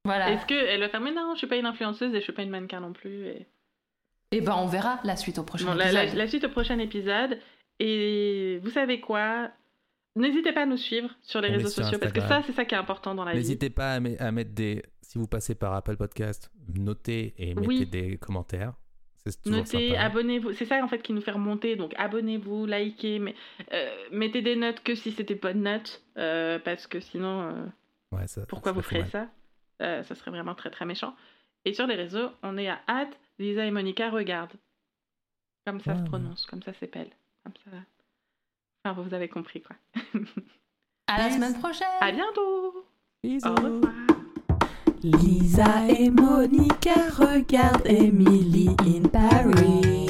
Voilà. Est-ce qu'elle va faire mais non, je suis pas une influenceuse et je suis pas une mannequin non plus. Et ben on verra la suite au prochain épisode. La suite au prochain épisode. Et vous savez quoi ? N'hésitez pas à nous suivre sur les réseaux sociaux Instagram. Parce que ça, c'est ça qui est important dans la vie. N'hésitez pas à mettre des... Si vous passez par Apple Podcast, notez et mettez des commentaires. C'est toujours sympa. Abonnez-vous. C'est ça en fait qui nous fait remonter. Donc abonnez-vous, likez, mais, mettez des notes que si c'était pas de notes. Parce que sinon, pourquoi vous ferez ça ? Ça serait vraiment très très méchant. Et sur les réseaux, on est à @Lisa et Monica regardent. Comme ça se prononce, comme ça s'appelle. Ça va. Enfin, vous avez compris quoi. À la semaine prochaine. À bientôt. Bisous. Au revoir. Lisa et Monica regardent Emily in Paris.